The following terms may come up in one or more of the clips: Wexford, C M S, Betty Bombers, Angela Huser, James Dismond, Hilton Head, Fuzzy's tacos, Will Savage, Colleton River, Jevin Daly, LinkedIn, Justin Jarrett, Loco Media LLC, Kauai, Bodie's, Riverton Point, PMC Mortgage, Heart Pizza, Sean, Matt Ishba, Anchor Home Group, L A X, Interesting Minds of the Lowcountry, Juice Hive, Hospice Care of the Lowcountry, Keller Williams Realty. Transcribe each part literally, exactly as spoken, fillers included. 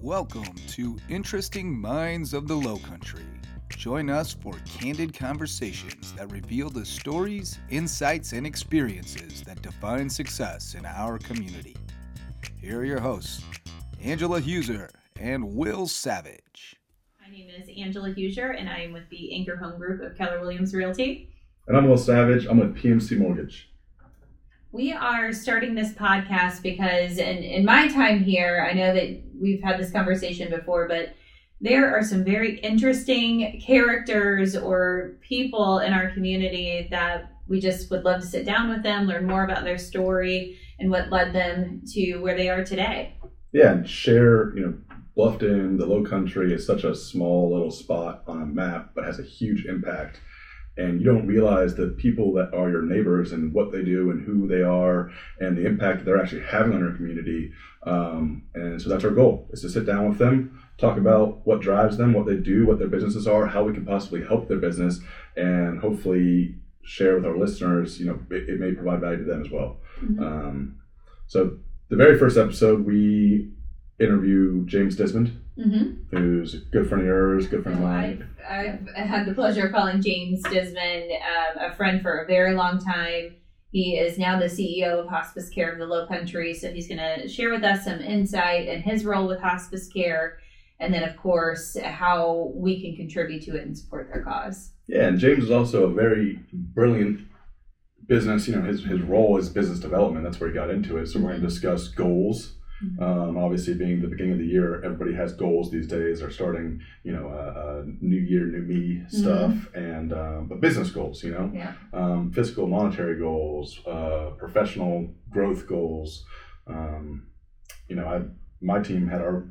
Welcome to Interesting Minds of the Lowcountry. Join us for candid conversations that reveal the stories, insights, and experiences that define success in our community. Here are your hosts, Angela Huser and Will Savage. My name is Angela Huser, and I am with the Anchor Home Group of Keller Williams Realty. And I'm Will Savage. I'm with P M C Mortgage. We are starting this podcast because in, in my time here, I know that we've had this conversation before, but there are some very interesting characters or people in our community that we just would love to sit down with them, learn more about their story and what led them to where they are today. Yeah, and share, you know, Bluffton, the Lowcountry is such a small little spot on a map, but has a huge impact. And you don't realize the people that are your neighbors and what they do and who they are and the impact that they're actually having on our community. Um, and so that's our goal, is to sit down with them, talk about what drives them, what they do, what their businesses are, how we can possibly help their business, and hopefully share with our listeners, you know, it, it may provide value to them as well. Mm-hmm. Um, so the very first episode, we interview James Dismond, mm-hmm. who's a good friend of yours, good friend of mine. I've, I've had the pleasure of calling James Dismond um, a friend for a very long time. He is now the C E O of Hospice Care of the Lowcountry, so he's going to share with us some insight in his role with hospice care, and then, of course, how we can contribute to it and support their cause. Yeah, and James is also a very brilliant business, you know, his, his role is business development. That's where he got into it, so we're going to discuss goals. Um, obviously, being the beginning of the year, everybody has goals these days. They're starting, you know, uh, uh, new year, new me stuff, mm-hmm. and um, but business goals, you know, yeah. um, fiscal, monetary goals, uh, professional growth goals. Um, you know, I my team had our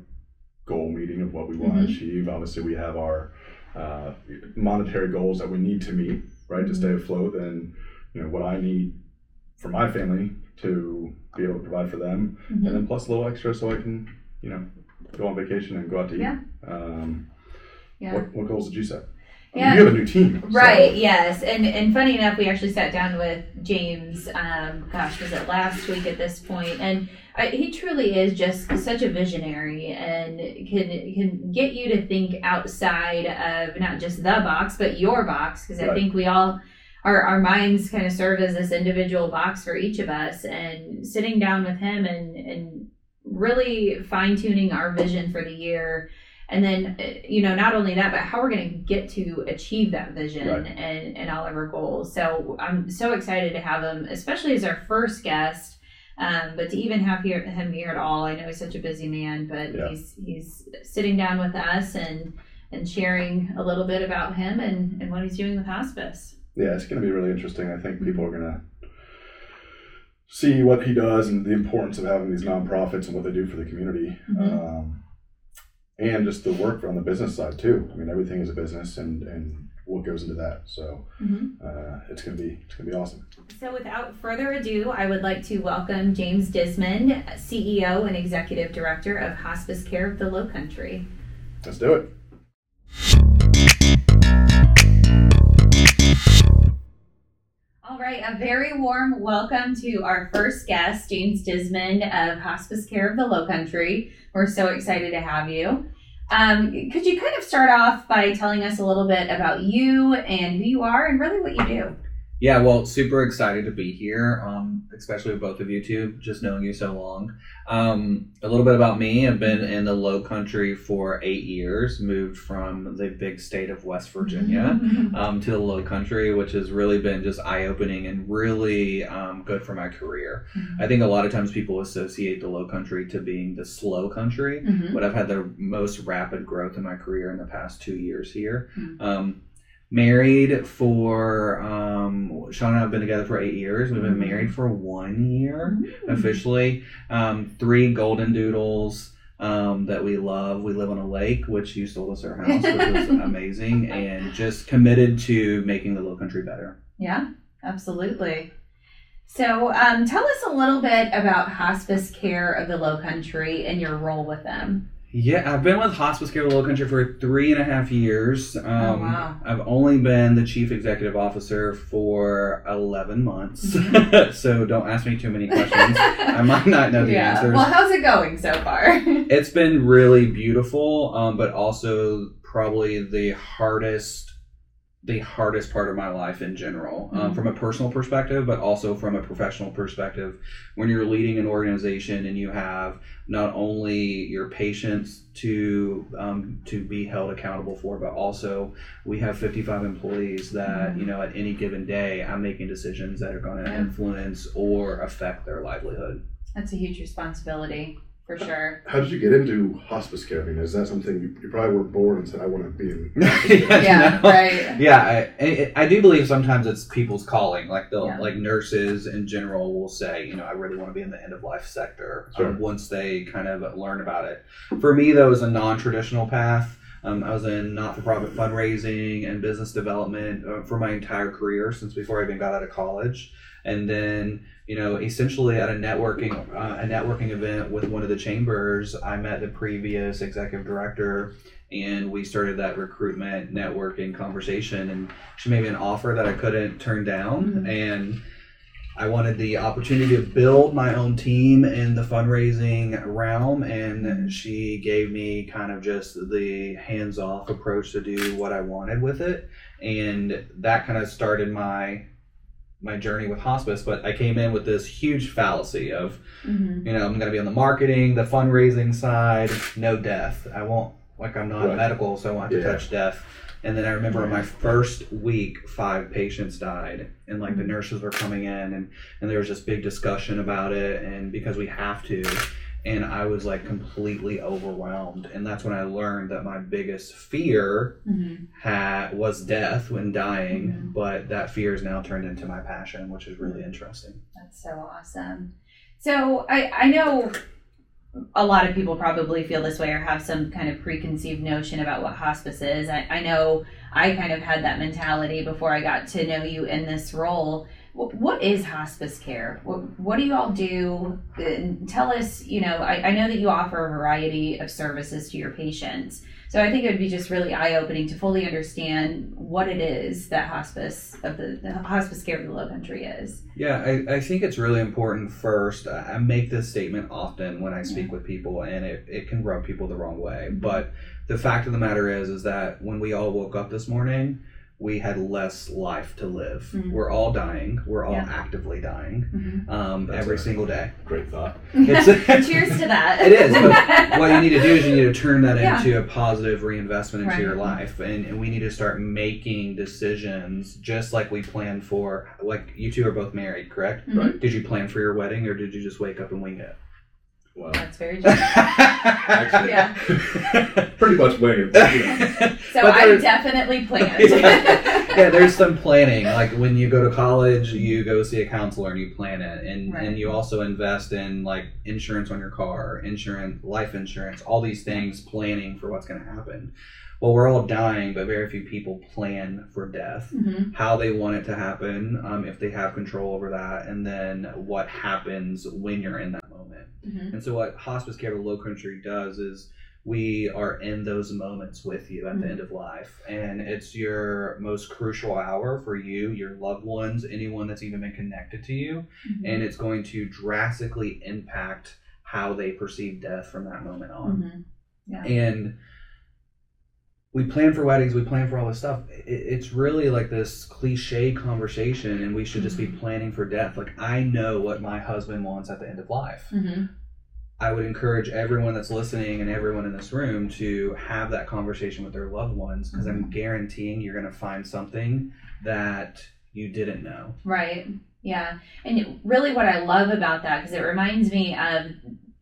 goal meeting of what we want mm-hmm. to achieve. Obviously, we have our uh, monetary goals that we need to meet, right, to mm-hmm. stay afloat, and you know what I need for my family to be able to provide for them, mm-hmm. and then plus a little extra so I can, you know, go on vacation and go out to eat. Yeah. Um, yeah. What, what goals did you set? Yeah. I mean, you have a new team. Right, so. Yes. And and funny enough, we actually sat down with James, um, gosh, was it last week at this point? And I, he truly is just such a visionary and can can get you to think outside of not just the box, but your box, because right. I think we all... Our our minds kind of serve as this individual box for each of us, and sitting down with him and, and really fine-tuning our vision for the year. And then, you know, not only that, but how we're going to get to achieve that vision right. and, and all of our goals. So I'm so excited to have him, especially as our first guest, um, but to even have here, him here at all. I know he's such a busy man, but yeah. he's he's sitting down with us and, and sharing a little bit about him and, and what he's doing with hospice. Yeah, it's going to be really interesting. I think people are going to see what he does and the importance of having these nonprofits and what they do for the community. Mm-hmm. Um, and just the work on the business side, too. I mean, everything is a business and, and what goes into that. So mm-hmm. uh, it's going to be it's going to be awesome. So without further ado, I would like to welcome James Dismond, C E O and Executive Director of Hospice Care of the Lowcountry. Let's do it. All right, a very warm welcome to our first guest, James Dismond of Hospice Care of the Lowcountry. We're so excited to have you. Um, could you kind of start off by telling us a little bit about you and who you are and really what you do? Yeah, well, super excited to be here, um, especially with both of you two, just knowing you so long. Um, a little bit about me. I've been in the Lowcountry for eight years, moved from the big state of West Virginia um, to the Lowcountry, which has really been just eye-opening and really um, good for my career. Mm-hmm. I think a lot of times people associate the Lowcountry to being the slow country, mm-hmm. but I've had the most rapid growth in my career in the past two years here. Mm-hmm. Um, Married for, um, Sean and I have been together for eight years. We've been married for one year officially. Um, three golden doodles um, that we love. We live on a lake, which you sold us our house, which was amazing, and just committed to making the Lowcountry better. Yeah, absolutely. So um, tell us a little bit about Hospice Care of the Lowcountry and your role with them. Yeah, I've been with Hospice Care of the Lowcountry for three and a half years. Um, oh, wow. I've only been the chief executive officer for eleven months, so don't ask me too many questions. I might not know the yeah. answers. Well, how's it going so far? It's been really beautiful, um, but also probably the hardest, the hardest part of my life in general, um, mm-hmm. from a personal perspective, but also from a professional perspective. When you're leading an organization and you have not only your patients to um, to be held accountable for, but also we have fifty-five employees that, mm-hmm. you know, at any given day, I'm making decisions that are going to yeah. influence or affect their livelihood. That's a huge responsibility, for sure. How did you get into hospice care? I mean, is that something you, you probably were born and said, I want to be in hospice care? yeah, no. right. Yeah, I, I do believe sometimes it's people's calling. Like they'll, yeah. like nurses in general will say, you know, I really want to be in the end-of-life sector sure. um, once they kind of learn about it. For me, though, it was a non-traditional path. Um, I was in not-for-profit fundraising and business development uh, for my entire career since before I even got out of college. And then, you know, essentially at a networking uh, a networking event with one of the chambers, I met the previous executive director, and we started that recruitment networking conversation. And she made me an offer that I couldn't turn down, mm-hmm. and I wanted the opportunity to build my own team in the fundraising realm, and she gave me kind of just the hands-off approach to do what I wanted with it, and that kind of started my my journey with hospice. But I came in with this huge fallacy of, mm-hmm. you know, I'm going to be on the marketing, the fundraising side, no death. I won't, like I'm not right. medical, so I won't yeah. to touch death. And then I remember right. my first week, five patients died, and like mm-hmm. the nurses were coming in and, and there was this big discussion about it, and because we have to, and I was like completely overwhelmed. And that's when I learned that my biggest fear mm-hmm. had, was death when dying, mm-hmm. but that fear is now turned into my passion, which is really interesting. That's so awesome. So I, I know a lot of people probably feel this way or have some kind of preconceived notion about what hospice is. I, I know I kind of had that mentality before I got to know you in this role. What is hospice care? What, what do you all do? Tell us, you know, I, I know that you offer a variety of services to your patients. So I think it would be just really eye-opening to fully understand what it is that hospice of the, the hospice care of the Lowcountry is. Yeah, I, I think it's really important first. I make this statement often when I speak yeah. with people, and it, it can rub people the wrong way. Mm-hmm. But the fact of the matter is, is that when we all woke up this morning, we had less life to live. Mm-hmm. We're all dying. We're all yeah. actively dying mm-hmm. um, every right. single day. Great thought. It's, cheers to that. It is. But what you need to do is you need to turn that yeah. into a positive reinvestment into right. your life. And, and we need to start making decisions just like we planned for. Like you two are both married, correct? Mm-hmm. Right. Did you plan for your wedding, or did you just wake up and wing it? Wow. That's very generous. Actually, yeah. pretty much waited. Yeah. So but I definitely planned. yeah. yeah, there's some planning. Like when you go to college, you go see a counselor and you plan it, and right. and you also invest in like insurance on your car, insurance, life insurance, all these things, planning for what's going to happen. Well, we're all dying, but very few people plan for death, mm-hmm. how they want it to happen, um, if they have control over that, and then what happens when you're in that moment. Mm-hmm. And so what Hospice Care of the Lowcountry does is we are in those moments with you at mm-hmm. the end of life. And it's your most crucial hour for you, your loved ones, anyone that's even been connected to you. Mm-hmm. And it's going to drastically impact how they perceive death from that moment on. Mm-hmm. Yeah. And we plan for weddings, we plan for all this stuff. It's really like this cliche conversation, and we should just be planning for death. Like, I know what my husband wants at the end of life. Mm-hmm. I would encourage everyone that's listening and everyone in this room to have that conversation with their loved ones, because mm-hmm. I'm guaranteeing you're going to find something that you didn't know. Right. Yeah. And really what I love about that, because it reminds me of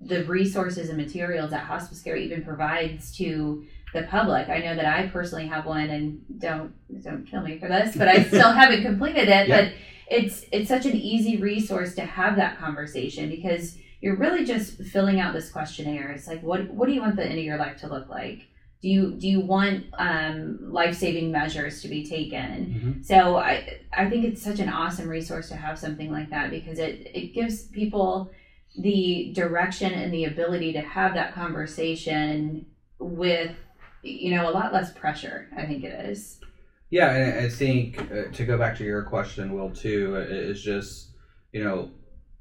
the resources and materials that Hospice Care even provides to the public. I know that I personally have one, and don't don't kill me for this, but I still haven't completed it. Yeah. But it's it's such an easy resource to have that conversation, because you're really just filling out this questionnaire. It's like, what what do you want the end of your life to look like? Do you do you want um, life-saving measures to be taken? Mm-hmm. So I I think it's such an awesome resource to have something like that, because it, it gives people the direction and the ability to have that conversation with, you know, a lot less pressure, I think it is. Yeah, and I think uh, to go back to your question, Will, too, is just, you know,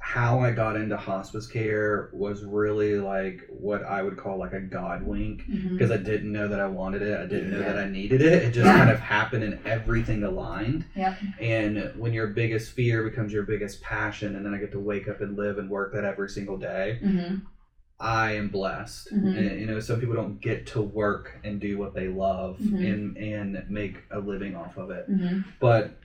how I got into hospice care was really like what I would call like a God wink, because mm-hmm. I didn't know that I wanted it. I didn't know yeah. that I needed it. It just yeah. kind of happened and everything aligned. Yeah. And when your biggest fear becomes your biggest passion, and then I get to wake up and live and work that every single day, mm-hmm. I am blessed. Mm-hmm. And, you know, some people don't get to work and do what they love mm-hmm. and, and make a living off of it. Mm-hmm. But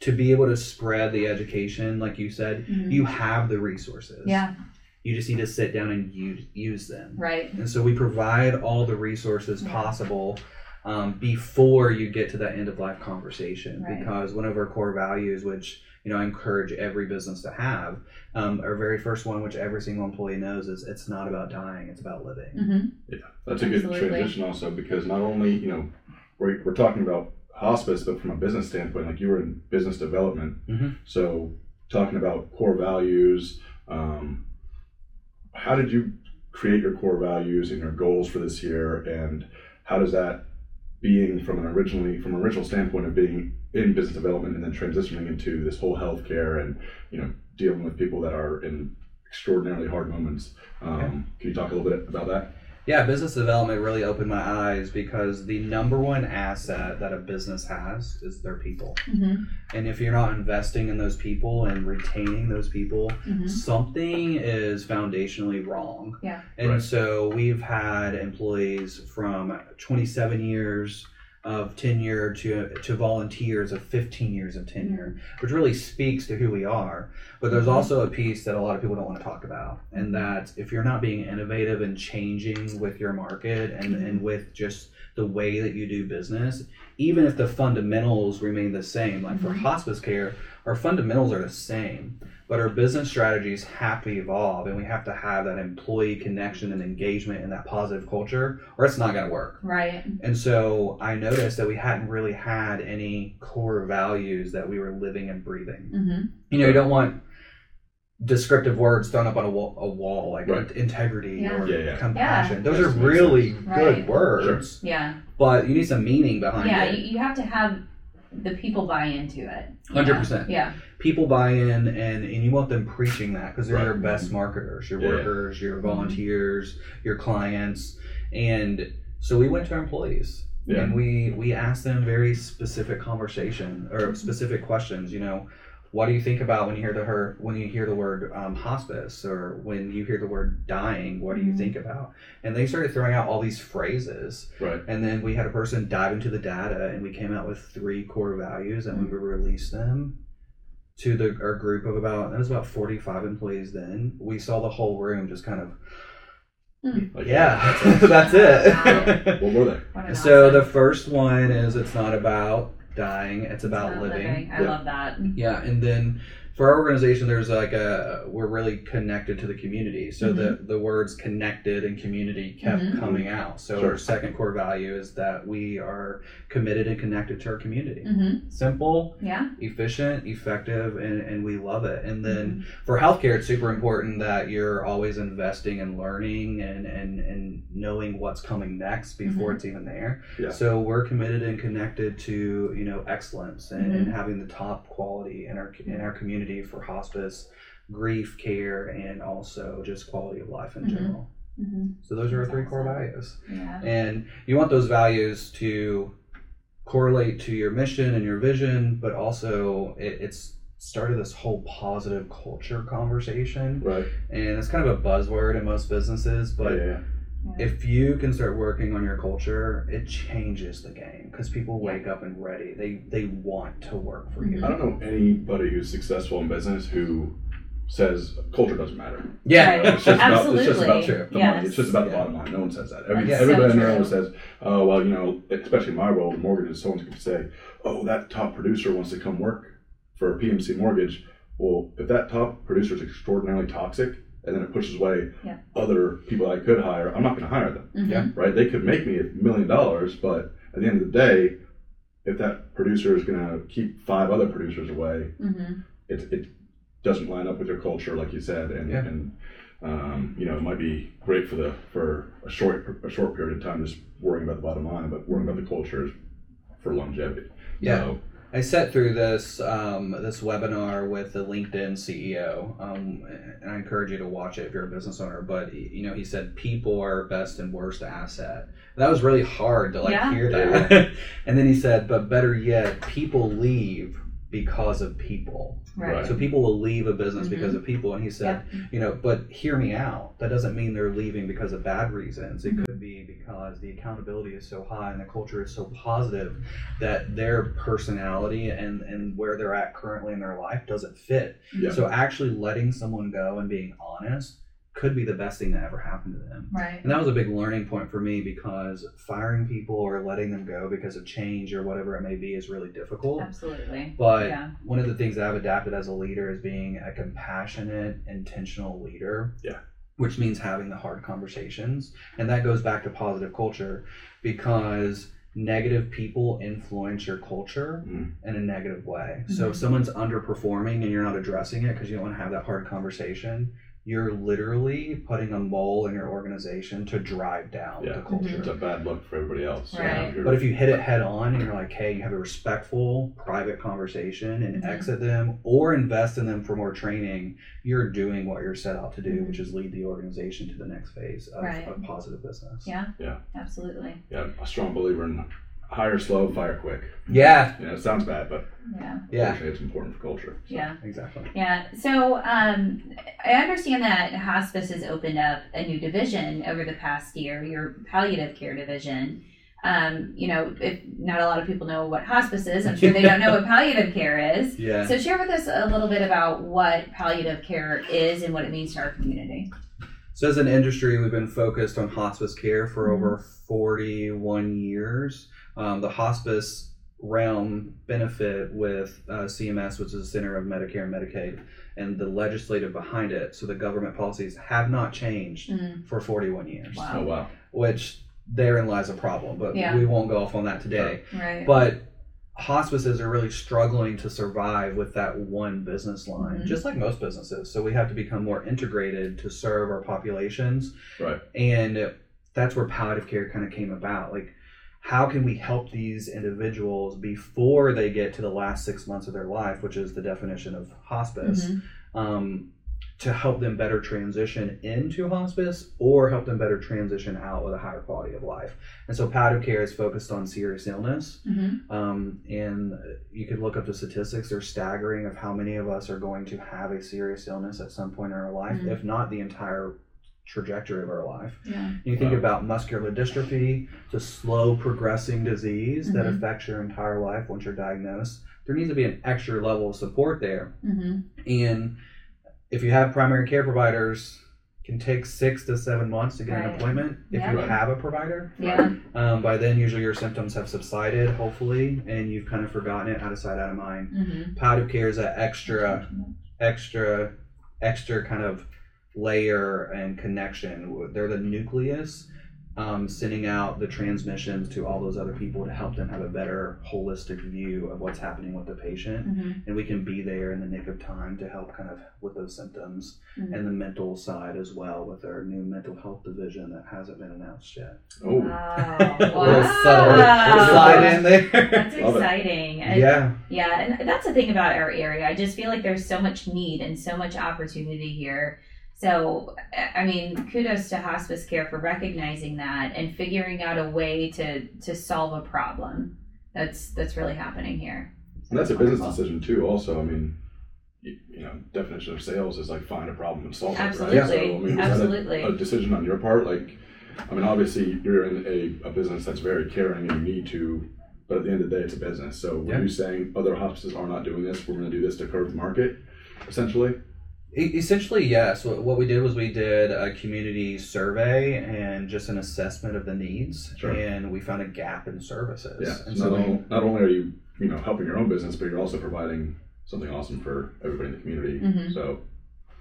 to be able to spread the education, like you said, mm-hmm. you have the resources. Yeah. You just need to sit down and use, use them. Right. And so we provide all the resources yeah. possible um, before you get to that end of life conversation. Right. Because one of our core values, which, you know, I encourage every business to have, um, our very first one, which every single employee knows, is it's not about dying, it's about living. Mm-hmm. Yeah, that's a Absolutely. Good transition also, because not only, you know, we're, we're talking about hospice, but from a business standpoint, like you were in business development, mm-hmm. so talking about core values, um, how did you create your core values and your goals for this year, and how does that, being from an originally from an original standpoint of being in business development and then transitioning into this whole healthcare and, you know, dealing with people that are in extraordinarily hard moments. Um, okay. Can you talk a little bit about that? Yeah, business development really opened my eyes, because the number one asset that a business has is their people. Mm-hmm. And if you're not investing in those people and retaining those people, mm-hmm. something is foundationally wrong. Yeah. And right. so we've had employees from twenty-seven years of tenure to to volunteers of fifteen years of tenure, mm-hmm. which really speaks to who we are. But there's also a piece that a lot of people don't want to talk about, and that if you're not being innovative and changing with your market and, mm-hmm. and with just the way that you do business, even if the fundamentals remain the same, like mm-hmm. for hospice care, our fundamentals are the same, but our business strategies have to evolve, and we have to have that employee connection and engagement and that positive culture, or it's not going to work. Right. And so I noticed that we hadn't really had any core values that we were living and breathing. Mm-hmm. You know, you don't want descriptive words thrown up on a wall, a wall like right. integrity yeah. or yeah, yeah. compassion. Yeah. Those That's are amazing. Really good right. words. Sure. Yeah. But you need some meaning behind yeah, it. Yeah, you have to have the people buy into it. one hundred percent. Yeah. People buy in, and, and you want them preaching that, because they're right. your best marketers, your yeah. workers, your volunteers, your clients. And so we went to our employees yeah. and we, we asked them very specific conversation or specific questions. You know, what do you think about when you hear the her, when you hear the word um, hospice, or when you hear the word dying? What do you mm-hmm. think about? And they started throwing out all these phrases. Right. And then we had a person dive into the data, and we came out with three core values, and mm-hmm. we released them to the our group of about, it was about forty-five employees then. We saw the whole room just kind of, mm. like, yeah, that's, that's it. What were they? So the first one is, it's not about dying, it's about, it's about living. living. I yeah. love that. Yeah, and then for our organization, there's like a, we're really connected to the community. So mm-hmm. the, the words connected and community kept mm-hmm. coming out. So sure. our second core value is that we are committed and connected to our community. Mm-hmm. Simple, yeah. efficient, effective, and, and we love it. And then mm-hmm. for healthcare, it's super important that you're always investing and learning and, and, and knowing what's coming next before mm-hmm. it's even there. Yeah. So we're committed and connected to, you know, excellence and, mm-hmm. and having the top quality in our in our community for hospice, grief care, and also just quality of life in mm-hmm. general. Mm-hmm. So those are our three awesome. Core values. Yeah. And you want those values to correlate to your mission and your vision, but also it, it's started this whole positive culture conversation. Right. And it's kind of a buzzword in most businesses, but yeah, yeah. Yeah. if you can start working on your culture, it changes the game, because people wake up and ready. They they want to work for you. I don't know anybody who's successful in business who says culture doesn't matter. Yeah, right. it's, just about, it's just about the yes. money. It's just about yeah. the bottom line. No one says that. Every, everybody so in there always says, "Oh, well, you know, especially in my world, mortgages." Someone could say, "Oh, that top producer wants to come work for P M C Mortgage." Well, if that top producer is extraordinarily toxic, and then it pushes away yeah. other people I could hire, I'm not going to hire them, mm-hmm. yeah. right? They could make me a million dollars, but at the end of the day, if that producer is going to keep five other producers away, mm-hmm. it, it doesn't line up with your culture, like you said, and, yeah. and um, you know, it might be great for the for a short a short period of time, just worrying about the bottom line, but worrying about the culture is for longevity. Yeah. So, I sat through this um, this webinar with the LinkedIn C E O, um, and I encourage you to watch it if you're a business owner. But you know, he said people are best and worst asset. That was really hard to like yeah. hear that. And then he said, but better yet, people leave because of people. Right. So people will leave a business mm-hmm. because of people. And he said, yeah. you know, but hear me out. That doesn't mean they're leaving because of bad reasons. It mm-hmm. could be because the accountability is so high and the culture is so positive that their personality and, and where they're at currently in their life doesn't fit. Yeah. So actually letting someone go and being honest could be the best thing that ever happened to them. Right. And that was a big learning point for me, because firing people or letting them go because of change or whatever it may be is really difficult. Absolutely. But yeah. one of the things that I've adapted as a leader is being a compassionate, intentional leader. Yeah. Which means having the hard conversations. And that goes back to positive culture, because negative people influence your culture mm. in a negative way. Mm-hmm. So if someone's underperforming and you're not addressing it because you don't want to have that hard conversation, you're literally putting a mole in your organization to drive down yeah. the culture. Mm-hmm. It's a bad look for everybody else. Right. So but if you hit it head on and you're like, hey, you have a respectful, private conversation and mm-hmm. exit them or invest in them for more training, you're doing what you're set out to do, mm-hmm. which is lead the organization to the next phase of, right. of positive business. Yeah, yeah, absolutely. Yeah, I'm a strong believer in hire slow, fire quick. Yeah. Yeah, it sounds bad, but yeah, yeah. it's important for culture. So. Yeah, exactly. Yeah. So um, I understand that hospice has opened up a new division over the past year, your palliative care division. Um, you know, if not a lot of people know what hospice is, I'm sure they don't know what palliative care is. Yeah. So share with us a little bit about what palliative care is and what it means to our community. So as an industry, we've been focused on hospice care for mm-hmm. over forty-one years. Um, the hospice realm benefit with uh, C M S, which is the Center of Medicare and Medicaid, and the legislative behind it. So the government policies have not changed mm. for forty-one years. Wow. Oh, wow. Which therein lies a problem, but yeah. we won't go off on that today. Sure. Right. But hospices are really struggling to survive with that one business line, mm-hmm. just like most businesses. So we have to become more integrated to serve our populations. Right. And that's where palliative care kind of came about. Like, how can we help these individuals before they get to the last six months of their life, which is the definition of hospice, mm-hmm. um, to help them better transition into hospice or help them better transition out with a higher quality of life? And so palliative care is focused on serious illness. Mm-hmm. Um, and you can look up the statistics. They're staggering of how many of us are going to have a serious illness at some point in our life, mm-hmm. if not the entire trajectory of our life. Yeah. You think wow. about muscular dystrophy, it's a slow progressing disease mm-hmm. that affects your entire life once you're diagnosed. There needs to be an extra level of support there. Mm-hmm. And if you have primary care providers, it can take six to seven months to get right. an appointment if yeah. you have a provider. Yeah. Um, by then, usually your symptoms have subsided, hopefully, and you've kind of forgotten it, out of sight, out of mind. Mm-hmm. Palliative care is that extra, extra, extra kind of layer and connection. They're the nucleus um, sending out the transmissions to all those other people to help them have a better holistic view of what's happening with the patient. Mm-hmm. And we can be there in the nick of time to help kind of with those symptoms mm-hmm. and the mental side as well with our new mental health division that hasn't been announced yet. Oh, wow. Wow. Subtle slide in there. That's exciting. And, yeah. Yeah. And that's the thing about our area. I just feel like there's so much need and so much opportunity here. So, I mean, kudos to hospice care for recognizing that and figuring out a way to, to solve a problem that's that's really happening here. So and that's, that's a wonderful business decision too. Also, I mean, you, you know, definition of sales is like find a problem and solve absolutely. It. Right? So, I mean, absolutely, absolutely. A decision on your part, like, I mean, obviously you're in a, a business that's very caring and you need to. But at the end of the day, it's a business. So when yeah. you're saying other hospices are not doing this, we're going to do this to curb the market, essentially. Essentially, yes. What we did was we did a community survey and just an assessment of the needs, sure. and we found a gap in services. Yeah. And so not, we, not only are you, you know, helping your own business, but you're also providing something awesome for everybody in the community. Mm-hmm. So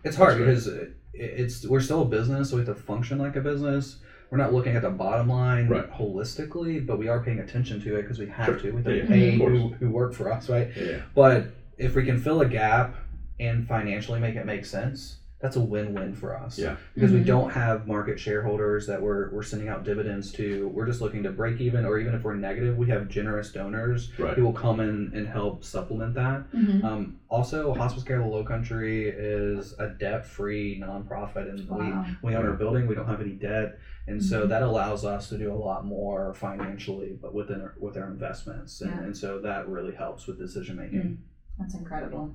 it's hard because it, it's we're still a business, so we have to function like a business. We're not looking at the bottom line right. holistically, but we are paying attention to it because we have sure. to. We have to yeah, pay yeah, who, who work for us, right? Yeah. But if we can fill a gap and financially make it make sense, that's a win-win for us. Yeah. Because mm-hmm. we don't have market shareholders that we're we're sending out dividends to. We're just looking to break even, or even if we're negative, we have generous donors right. who will come in and help supplement that. Mm-hmm. Um, also, Hospice Care of the Lowcountry is a debt-free nonprofit, and wow. we, we own our building. We don't have any debt, and mm-hmm. so that allows us to do a lot more financially, but within our, with our investments, and, yeah. and so that really helps with decision making. Mm-hmm. That's incredible.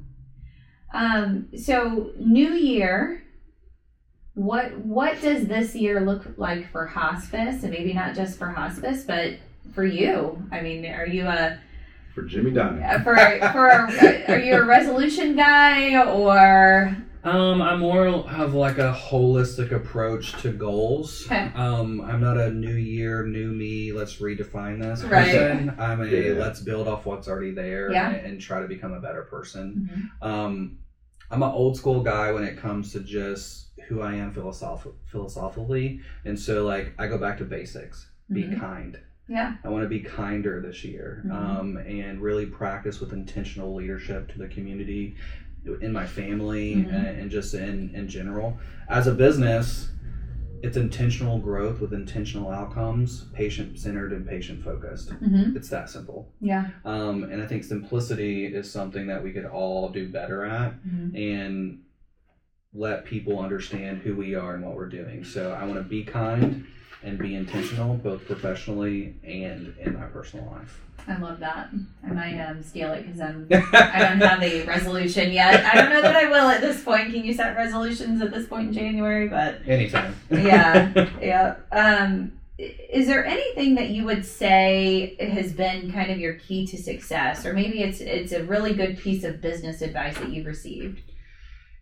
Um, so new year, what, what does this year look like for hospice, and maybe not just for hospice, but for you? I mean, are you a, for Jimmy Diamond, for, for, a, are you a resolution guy, or? Um, I'm more of like a holistic approach to goals. Okay. Um, I'm not a new year, new me, let's redefine this person. Right. I'm a yeah. let's build off what's already there yeah. and, and try to become a better person. Mm-hmm. Um, I'm an old school guy when it comes to just who I am philosoph- philosophically. And so like I go back to basics, mm-hmm. be kind. Yeah. I want to be kinder this year, mm-hmm. um, and really practice with intentional leadership to the community, in my family, mm-hmm. and, and just in, in general. As a business, it's intentional growth with intentional outcomes, patient-centered and patient-focused. Mm-hmm. It's that simple. Yeah. Um, and I think simplicity is something that we could all do better at, mm-hmm. and let people understand who we are and what we're doing. So I want to be kind and be intentional, both professionally and in my personal life. I love that. I might um, steal it because I'm I don't have a resolution yet. I don't know that I will at this point. Can you set resolutions at this point in January? But anytime. yeah, yeah. Um, is there anything that you would say has been kind of your key to success, or maybe it's it's a really good piece of business advice that you've received?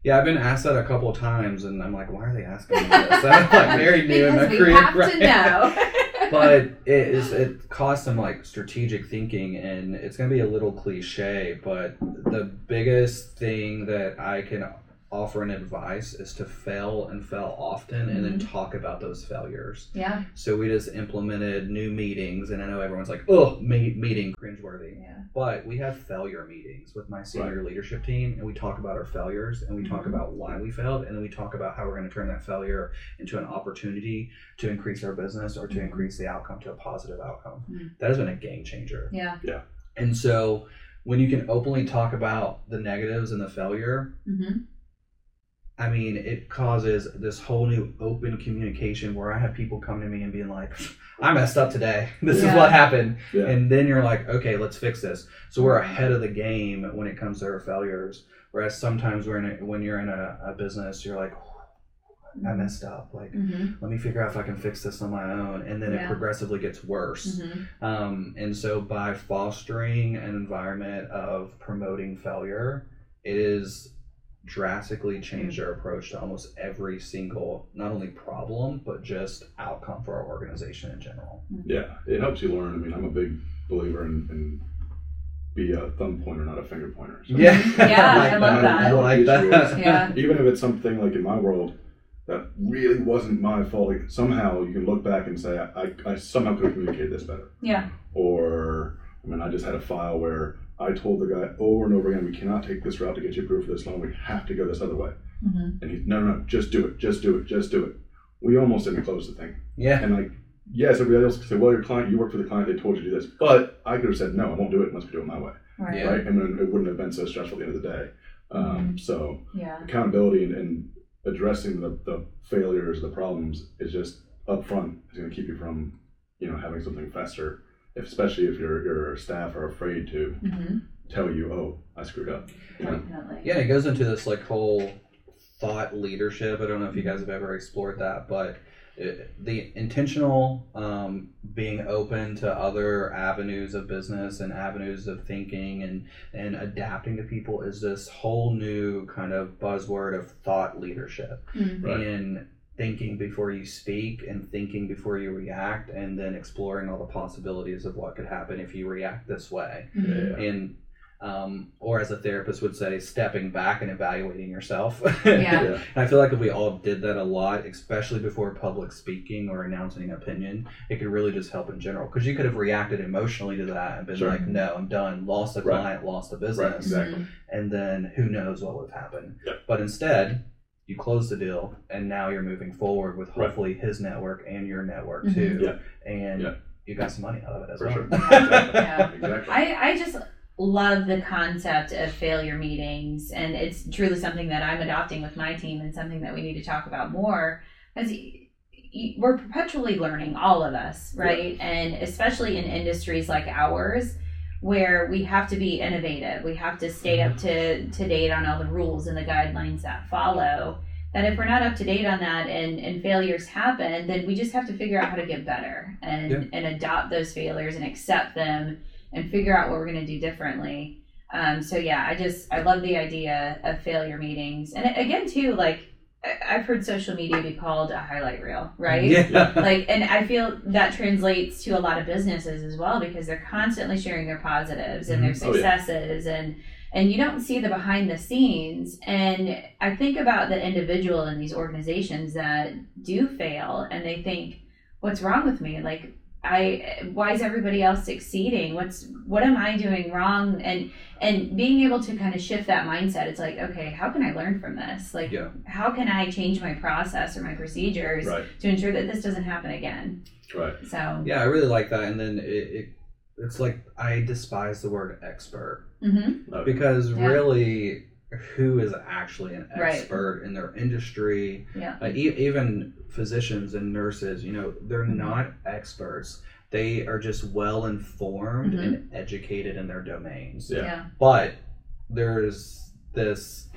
Yeah, I've been asked that a couple of times, and I'm like, why are they asking me this? I'm like very new in my career. We have right? to know. But it is, it costs some like strategic thinking, and it's going to be a little cliche, but the biggest thing that I can offer in advice is to fail and fail often, and mm-hmm. then talk about those failures. Yeah. So we just implemented new meetings, and I know everyone's like, oh, me- meeting cringeworthy. Yeah. But we have failure meetings with my senior right. leadership team, and we talk about our failures, and we mm-hmm. talk about why we failed, and then we talk about how we're going to turn that failure into an opportunity to increase our business, or to mm-hmm. increase the outcome to a positive outcome. Mm-hmm. That has been a game changer. Yeah. Yeah. And so when you can openly talk about the negatives and the failure, mm-hmm. I mean, it causes this whole new open communication where I have people come to me and being like, I messed up today. This yeah. is what happened. Yeah. And then you're like, okay, let's fix this. So we're ahead of the game when it comes to our failures. Whereas sometimes we're in a, when you're in a, a business, you're like, I messed up. Like, mm-hmm. let me figure out if I can fix this on my own. And then yeah. it progressively gets worse. Mm-hmm. Um, and so by fostering an environment of promoting failure, it is drastically changed our approach to almost every single, not only problem, but just outcome for our organization in general. Yeah, it helps you learn. I mean, I'm a big believer in, in be a thumb pointer, not a finger pointer. So yeah, yeah, like, I love that. I like that. Yeah. Even if it's something like in my world that really wasn't my fault, like somehow you can look back and say, I, I, I somehow could have communicated this better. Yeah. Or, I mean, I just had a file where I told the guy over and over again, we cannot take this route to get you approved for this loan. We have to go this other way. Mm-hmm. And he's, no, no, no, just do it, just do it, just do it. We almost didn't close the thing. Yeah. And like, yes, everybody else could say, well, your client, you work for the client, they told you to do this. But I could have said, no, I won't do it unless we do it my way. Right. Yeah. Right? And then it wouldn't have been so stressful at the end of the day. Um, mm-hmm. So yeah. accountability and, and addressing the, the failures, the problems is just upfront. It's going to keep you from, you know, having something fester. Especially if your your staff are afraid to mm-hmm. tell you, oh, I screwed up. You know? Yeah, it goes into this like whole thought leadership. I don't know if you guys have ever explored that, but it, the intentional um, being open to other avenues of business and avenues of thinking and, and adapting to people is this whole new kind of buzzword of thought leadership. Mm-hmm. Right. And thinking before you speak and thinking before you react, and then exploring all the possibilities of what could happen if you react this way. Mm-hmm. Yeah. And um, or as a therapist would say, stepping back and evaluating yourself. Yeah. Yeah. And I feel like if we all did that a lot, especially before public speaking or announcing an opinion, it could really just help in general. Because you could have reacted emotionally to that and been sure. like, no, I'm done, lost a right. client, lost a business. Right. Exactly. Mm-hmm. And then who knows what would have happened. Yeah. But instead, you close the deal, and now you're moving forward with hopefully right. his network and your network mm-hmm. too. Yeah. And yeah. you got some money out of it as For well. Sure. Exactly. Yeah. Exactly. I, I just love the concept of failure meetings, and it's truly something that I'm adopting with my team and something that we need to talk about more, because we're perpetually learning, all of us, right? Yeah. And especially in industries like ours, where we have to be innovative. We have to stay up to, to date on all the rules and the guidelines that follow. That if we're not up to date on that and, and failures happen, then we just have to figure out how to get better and, yeah. and adopt those failures and accept them and figure out what we're going to do differently. Um, so yeah, I just, I love the idea of failure meetings. And again, too, like I've heard social media be called a highlight reel, right? Yeah. Like, and I feel that translates to a lot of businesses as well, because they're constantly sharing their positives and their successes. Oh, yeah. and, and you don't see the behind the scenes. And I think about the individual in these organizations that do fail, and they think, what's wrong with me? Like, I, why is everybody else succeeding? What's, what am I doing wrong? And, and being able to kind of shift that mindset, it's like, okay, how can I learn from this? Like, yeah. how can I change my process or my procedures right. to ensure that this doesn't happen again? Right. So, yeah, I really like that. And then it, it it's like, I despise the word expert mm-hmm. because yeah. really, who is actually an expert right. in their industry? Yeah. Like, e- even physicians and nurses, you know, they're mm-hmm. not experts. They are just well informed mm-hmm. and educated in their domains. Yeah. yeah. But there's this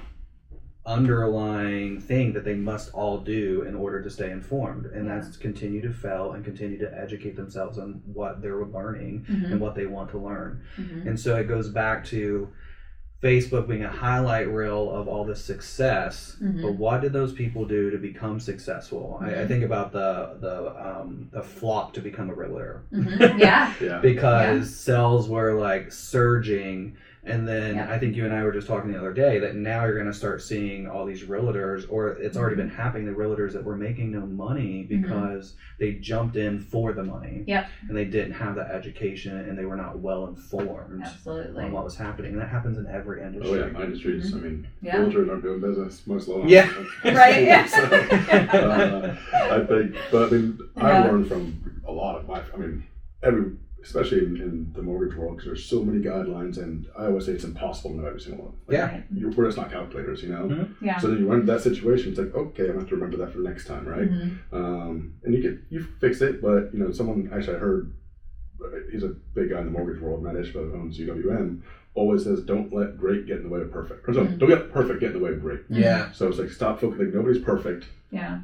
underlying thing that they must all do in order to stay informed, and yeah. that's continue to fail and continue to educate themselves on what they're learning mm-hmm. and what they want to learn. Mm-hmm. And so it goes back to Facebook being a highlight reel of all the success, mm-hmm. but what did those people do to become successful? Mm-hmm. I, I think about the the um, the flop to become a realtor. Mm-hmm. Yeah. yeah. Because yeah. sales were like surging, and then yeah. I think you and I were just talking the other day that now you're going to start seeing all these realtors, or it's already mm-hmm. been happening, the realtors that were making no money because mm-hmm. they jumped in for the money. Yep. And they didn't have that education, and they were not well informed Absolutely. on what was happening. And that happens in every industry. Oh yeah, my industry is, mm-hmm. I mean, yeah. realtors aren't doing business, most of them. Yeah, right. Yeah. So, uh, I think, but I mean, yeah. I learned from a lot of my, I mean, every, especially in, in the mortgage world, because there's so many guidelines, and I always say it's impossible to know every single one. Like, yeah. You're, we're just not calculators, you know? Mm-hmm. Yeah. So then you run into that situation, it's like, okay, I'm going to have to remember that for the next time, right? Mm-hmm. Um, and you can, you fix it, but, you know, someone, actually I heard, he's a big guy in the mortgage world, Matt Ishba, owns U W M, always says, don't let great get in the way of perfect. Or so, mm-hmm. don't let perfect get in the way of great. Yeah. So it's like, stop focusing, like, nobody's perfect. Yeah.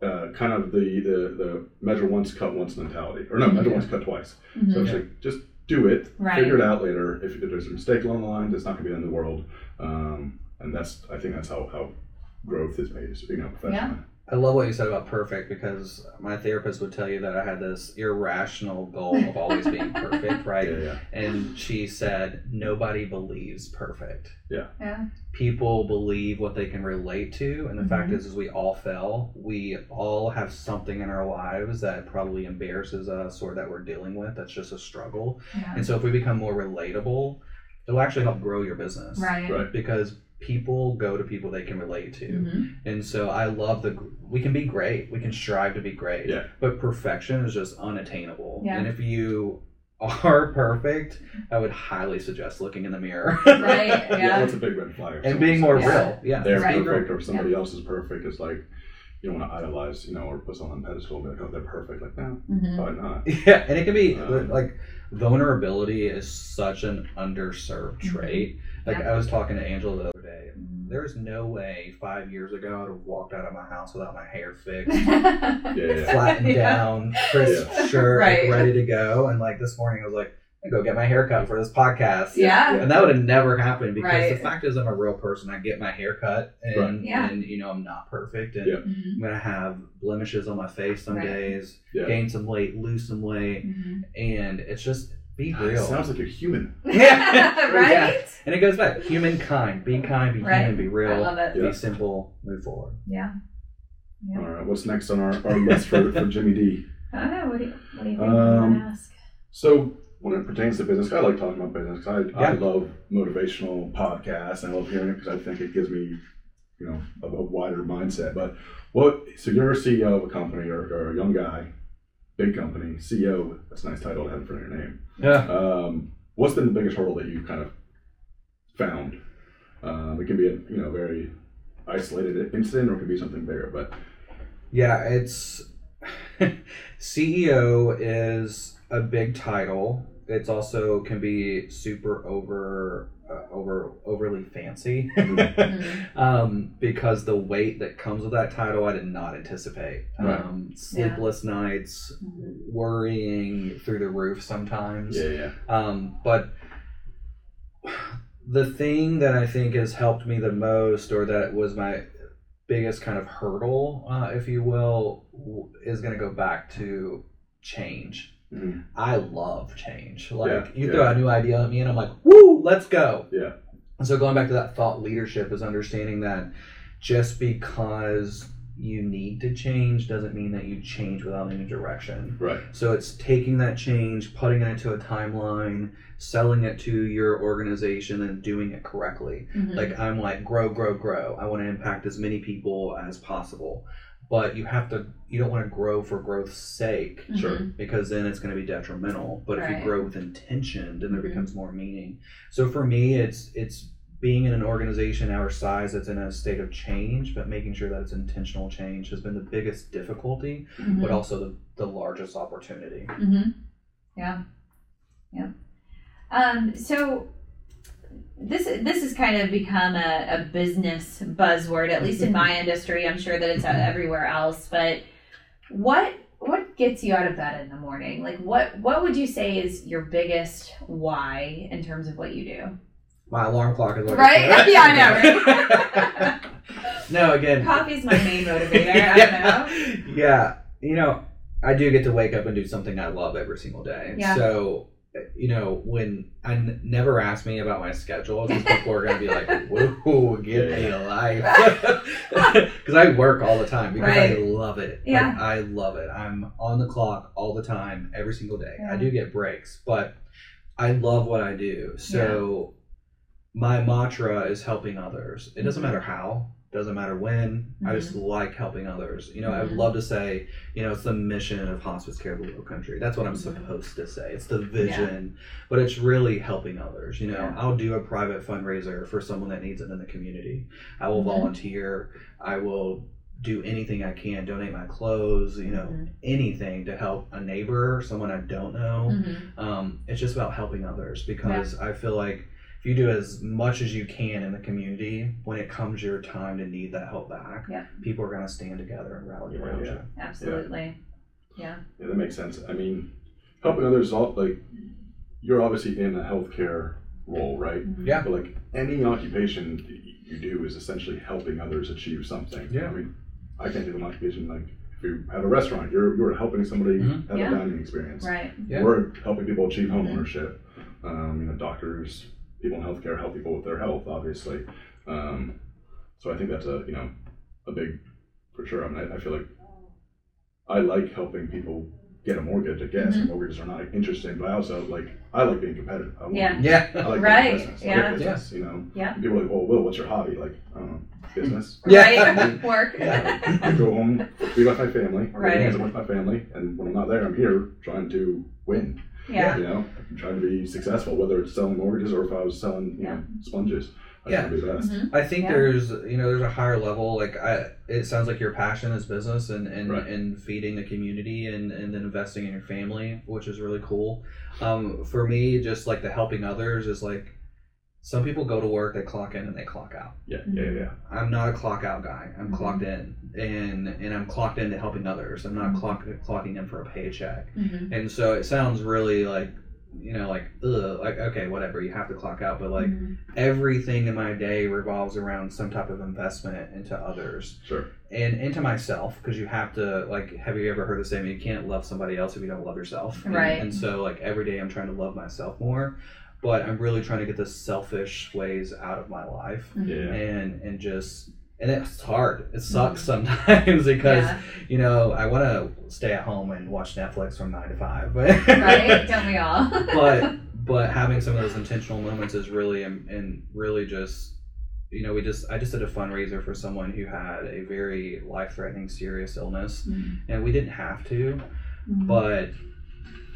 Uh, kind of the, the, the measure once, cut once mentality. Or no, measure yeah. once, cut twice. Mm-hmm. So it's like, just do it, right. figure it out later. If, if there's a mistake along the line, that's not going to be in the world. Um, and that's, I think that's how, how growth is made, you know, professionally. Yeah. I love what you said about perfect, because my therapist would tell you that I had this irrational goal of always being perfect, right? Yeah, yeah. And she said, nobody believes perfect. Yeah. Yeah. People believe what they can relate to, and the mm-hmm. fact is, is we all fail. We all have something in our lives that probably embarrasses us or that we're dealing with that's just a struggle. Yeah. And so if we become more relatable, it'll actually help grow your business. Right. Right. Because people go to people they can relate to. Mm-hmm. And so I love the, we can be great. We can strive to be great. Yeah. But perfection is just unattainable. Yeah. And if you are perfect, I would highly suggest looking in the mirror. Right. Yeah. yeah that's a big red flag. And being more yeah. real. Yeah. They're right. perfect, or somebody yeah. else is perfect. It's like, you don't want to idolize, you know, or put someone on a pedestal and be like, oh, they're perfect. Like, no, mm-hmm. probably not. Yeah. And it can be um, like, vulnerability is such an underserved trait. Like, I was talking to Angela the other day. There's no way five years ago I would have walked out of my house without my hair fixed, yeah. flattened yeah. down, crisp yeah. shirt, right. like, ready to go. And like this morning I was like, I'm gonna go get my hair cut for this podcast. Yeah. And that would have never happened, because right. the fact is, I'm a real person. I get my hair cut, and, right. yeah. and you know, I'm not perfect, and yeah. mm-hmm. I'm gonna have blemishes on my face some right. days, yeah. gain some weight, lose some weight, mm-hmm. and it's just, Be God, real. It sounds like you're human. Yeah. Right? Yeah. And it goes back. Humankind. Be kind, be right. human, be real. I love it. Be yeah. simple, move forward. Yeah. yeah. All right. What's next on our, our list for, for Jimmy D? I don't know. What do you, what do you think um, you want to ask? So when it pertains to business, I like talking about business. Cause I, yeah. I love motivational podcasts. And I love hearing it because I think it gives me, you know, a, a wider mindset. But what? So you're a C E O of a company or, or a young guy. Big company, C E O, that's a nice title to have in front of your name. Yeah. Um, what's been the biggest hurdle that you kind of found? Um, it can be a you know very isolated incident or it can be something bigger, but. Yeah, it's, C E O is a big title. It's also can be super over, uh, over overly fancy mm-hmm. um, because the weight that comes with that title, I did not anticipate. Right. Um, sleepless yeah. nights, mm-hmm. worrying through the roof sometimes. Yeah, yeah. Um, but the thing that I think has helped me the most, or that was my biggest kind of hurdle, uh, if you will, is going to go back to change. Mm-hmm. I love change. Like yeah, you throw yeah. a new idea at me and I'm like, woo, let's go. Yeah. And so going back to that thought leadership is understanding that just because you need to change doesn't mean that you change without any direction. Right. So it's taking that change, putting it into a timeline, selling it to your organization and doing it correctly. Mm-hmm. Like I'm like, grow, grow, grow. I want to impact as many people as possible. But you have to, you don't want to grow for growth's sake, sure. because then it's going to be detrimental. But right. if you grow with intention, then there mm-hmm. becomes more meaning. So for me, it's it's being in an organization our size that's in a state of change, but making sure that it's intentional change has been the biggest difficulty, mm-hmm. but also the, the largest opportunity. Mm-hmm. Yeah, yeah. Um, so This this has kind of become a, a business buzzword, at least in my industry. I'm sure that it's everywhere else. But what what gets you out of bed in the morning? Like what, what would you say is your biggest why in terms of what you do? My alarm clock is what right? I yeah, I know. Right? No, again. Coffee's my main motivator. yeah. I don't know. Yeah. You know, I do get to wake up and do something I love every single day. Yeah. So you know, when I n- never ask me about my schedule, because people are going to be like, whoa, get me a life. Because I work all the time because right. I love it. Yeah. Like, I love it. I'm on the clock all the time, every single day. Yeah. I do get breaks, but I love what I do. So yeah. my mantra is helping others. It doesn't mm-hmm. matter how. Doesn't matter when. Mm-hmm. I just like helping others. You know, mm-hmm. I would love to say, you know, it's the mission of Hospice Care of the Lowcountry. That's what I'm mm-hmm. supposed to say. It's the vision, yeah. but it's really helping others. You know, yeah. I'll do a private fundraiser for someone that needs it in the community. I will mm-hmm. volunteer. I will do anything I can, donate my clothes, you know, mm-hmm. anything to help a neighbor, someone I don't know. Mm-hmm. Um, it's just about helping others because yeah. I feel like if you do as much as you can in the community, when it comes your time to need that help back, yeah. people are going to stand together and rally yeah, around yeah. you. Absolutely. Yeah. yeah. Yeah, that makes sense. I mean, helping others, all, like, you're obviously in a healthcare role, right? Mm-hmm. Yeah. But, like, any occupation you do is essentially helping others achieve something. Yeah. I mean, I can't do an occupation, like, if you have a restaurant, you're, you're helping somebody mm-hmm. have yeah. a dining experience. Right. Yeah. We're helping people achieve home ownership. Um, you know, doctors, people in healthcare help people with their health, obviously. Um, so I think that's a, you know, a big, for sure. I mean, I, I feel like I like helping people get a mortgage, I guess. Mm-hmm. Mortgages are not interesting, but I also like, I like being competitive. I yeah. Be, yeah. I like right. business. Yeah. I like business, yeah. you know. Yeah. People are like, well, Will, what's your hobby? Like, I don't know, business. Yeah. Right. Work. Yeah. I go home, be with my family. Or right. I'm with my family. And when I'm not there, I'm here trying to win. Yeah. You know, I'm trying to be successful, whether it's selling mortgages or if I was selling, you yeah. know, sponges. I yeah. be best. Mm-hmm. I think yeah. there's, you know, there's a higher level. Like, I, it sounds like your passion is business and, and, right. and feeding the community and, and then investing in your family, which is really cool. Um, for me, just like the helping others is like, some people go to work, they clock in and they clock out. Yeah, yeah, yeah. I'm not a clock out guy. I'm mm-hmm. clocked in, and and I'm clocked into helping others. I'm not mm-hmm. clock, clocking in for a paycheck. Mm-hmm. And so it sounds really like you know, like, ugh, like, okay, whatever, you have to clock out, but, like, mm-hmm. everything in my day revolves around some type of investment into others. Sure. And into myself, because you have to, like, have you ever heard the saying, you can't love somebody else if you don't love yourself? Right. And, and so, like, every day I'm trying to love myself more, but I'm really trying to get the selfish ways out of my life. Mm-hmm. Yeah. And, and just... And it's hard. It sucks sometimes because, yeah. you know, I want to stay at home and watch Netflix from nine to five. Right? Don't we all? but but having some of those intentional moments is really, and really just, you know, we just, I just did a fundraiser for someone who had a very life-threatening serious illness. Mm-hmm. And we didn't have to, mm-hmm. but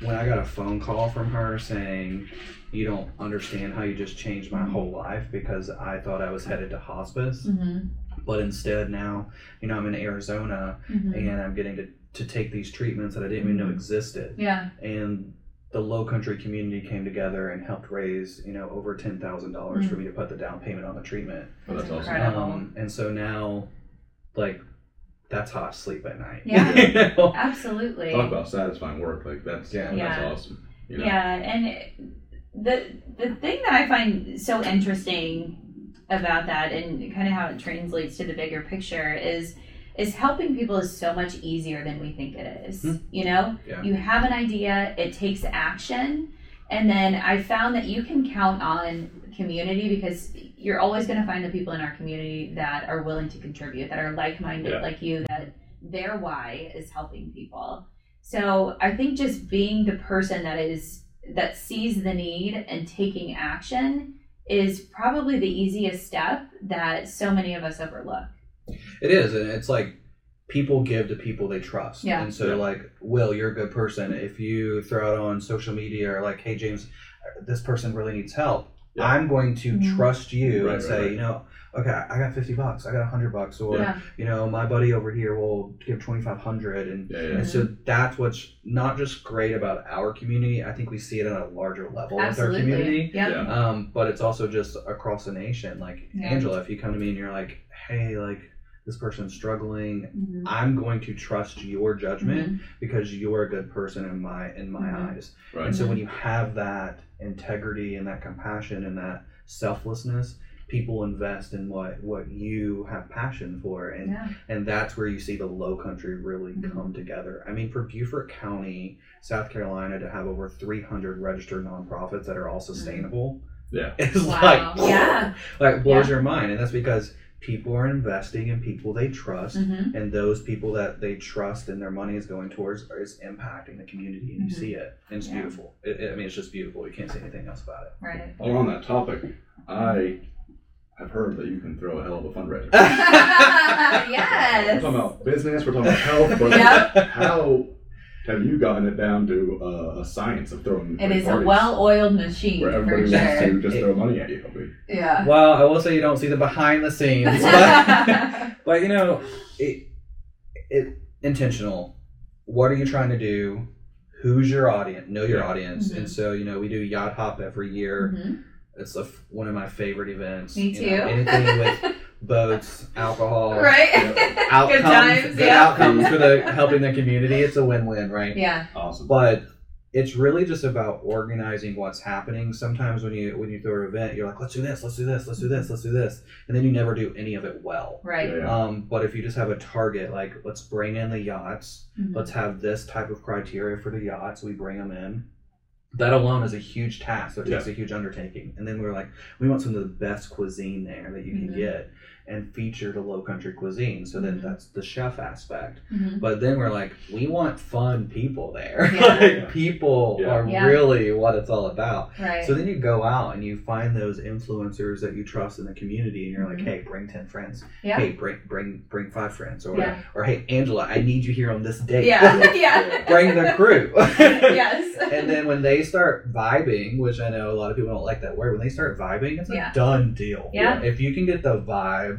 when I got a phone call from her saying, you don't understand how you just changed my whole life because I thought I was headed to hospice. Mm-hmm. But instead now, you know, I'm in Arizona mm-hmm. and I'm getting to, to take these treatments that I didn't even know existed. Yeah. And the Lowcountry community came together and helped raise, you know, over ten thousand dollars mm-hmm. for me to put the down payment on the treatment. Oh, that's awesome. Um, and so now, like, that's how I sleep at night. Yeah, you know? Absolutely. Talk about satisfying work. Like, that's, yeah. that's yeah. awesome. You know? Yeah, and it, the the thing that I find so interesting about that and kind of how it translates to the bigger picture is is helping people is so much easier than we think it is. Mm-hmm. You know, yeah. you have an idea, it takes action, and then I found that you can count on community because you're always going to find the people in our community that are willing to contribute, that are like-minded yeah. like you, that their why is helping people. So I think just being the person that is that sees the need and taking action is probably the easiest step that so many of us overlook. It is, and it's like people give to people they trust. Yeah. And so yeah. like, Will, you're a good person. If you throw out on social media or like, hey, James, this person really needs help, yeah. I'm going to mm-hmm. trust you right, and right, say, right. you know, okay, I got fifty bucks, I got one hundred bucks, or, yeah. you know, my buddy over here will give twenty-five hundred. And, yeah, yeah. and so that's what's not just great about our community. I think we see it on a larger level with our community. Yep. Yeah. Um, but it's also just across the nation. Like, yeah. Angela, if you come to me and you're like, hey, like, this person's struggling, mm-hmm. I'm going to trust your judgment mm-hmm. because you're a good person in my in my mm-hmm. eyes. Right. And so when you have that integrity and that compassion and that selflessness, people invest in what, what you have passion for, and yeah. and that's where you see the Lowcountry really mm-hmm. come together. I mean, for Beaufort County, South Carolina, to have over three hundred registered nonprofits that are all sustainable, yeah, it's wow. like yeah, like blows yeah. your mind, and that's because people are investing in people they trust, mm-hmm. and those people that they trust and their money is going towards is impacting the community, and mm-hmm. you see it, and it's yeah. beautiful. It, it, I mean, it's just beautiful. You can't say anything else about it. Right. Well, on that topic, I. I've heard that you can throw a hell of a fundraiser. Yes. We're talking about business, we're talking about health, but yep. how have you gotten it down to uh, a science of throwing It is a well-oiled machine, where everybody for wants sure. to just it, throw money at you. Probably. Yeah. Well, I will say you don't see the behind the scenes, but, but you know, it, it intentional. What are you trying to do? Who's your audience? Know your yeah. audience. Mm-hmm. And so, you know, we do Yacht Hop every year. Mm-hmm. It's a, one of my favorite events. Me too. You know, anything with boats, alcohol, right? You know, outcomes, good times, good yeah. outcomes for the helping the community. It's a win-win, right? Yeah. Awesome. But it's really just about organizing what's happening. Sometimes when you when you throw an event, you're like, let's do this, let's do this, let's do this, let's do this, and then you never do any of it well. Right. Yeah, yeah. Um, but if you just have a target, like let's bring in the yachts, mm-hmm. let's have this type of criteria for the yachts, we bring them in. That alone is a huge task, so it takes yeah. a huge undertaking. And then we were like, we want some of the best cuisine there that you can mm-hmm. get and feature the Lowcountry cuisine. So then mm-hmm. that's the chef aspect. Mm-hmm. But then we're like, we want fun people there. Yeah. like yeah. People yeah. are yeah. really what it's all about. Right. So then you go out and you find those influencers that you trust in the community, and you're mm-hmm. like, hey, bring ten friends. Yeah. Hey, bring bring bring five friends. Or, yeah. or, hey, Angela, I need you here on this date. Yeah. yeah. Bring the crew. yes. And then when they start vibing, which I know a lot of people don't like that word, when they start vibing, it's yeah. a done deal. Yeah. If you can get the vibe,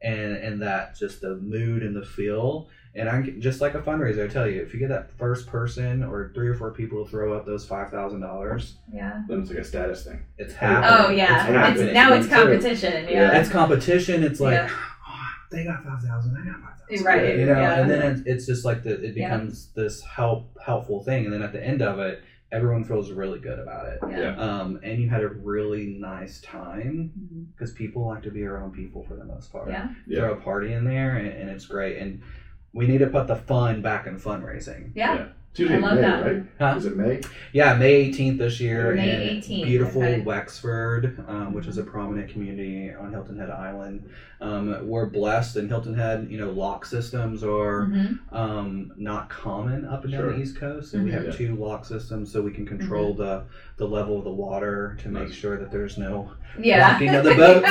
and and that just the mood and the feel, and I just like a fundraiser, I tell you, if you get that first person or three or four people to throw up those five thousand dollars, yeah, then it's like a status thing. It's happening. Oh yeah, it's happening. It's, now it's competition. Too. Yeah, it's competition. It's like yeah. oh, they got five thousand, I got five thousand, right? You know, yeah. and then it's just like the, it becomes yeah. this help helpful thing, and then at the end of it, everyone feels really good about it. Yeah. Um, and you had a really nice time because mm-hmm. people like to be around people for the most part. Yeah. yeah. Throw a party in there and, and it's great. And we need to put the fun back in fundraising. Yeah. yeah. Tuesday, I love May, that. Right? Huh? Is it May? Yeah, May eighteenth this year. May eighteenth. Beautiful okay. Wexford, um, which is a prominent community on Hilton Head Island. Um, we're blessed in Hilton Head. You know, lock systems are mm-hmm. um, not common up and down sure. the East Coast. And mm-hmm. we have yeah. two lock systems, so we can control mm-hmm. the, the level of the water to make sure that there's no yeah. rocking of the boats,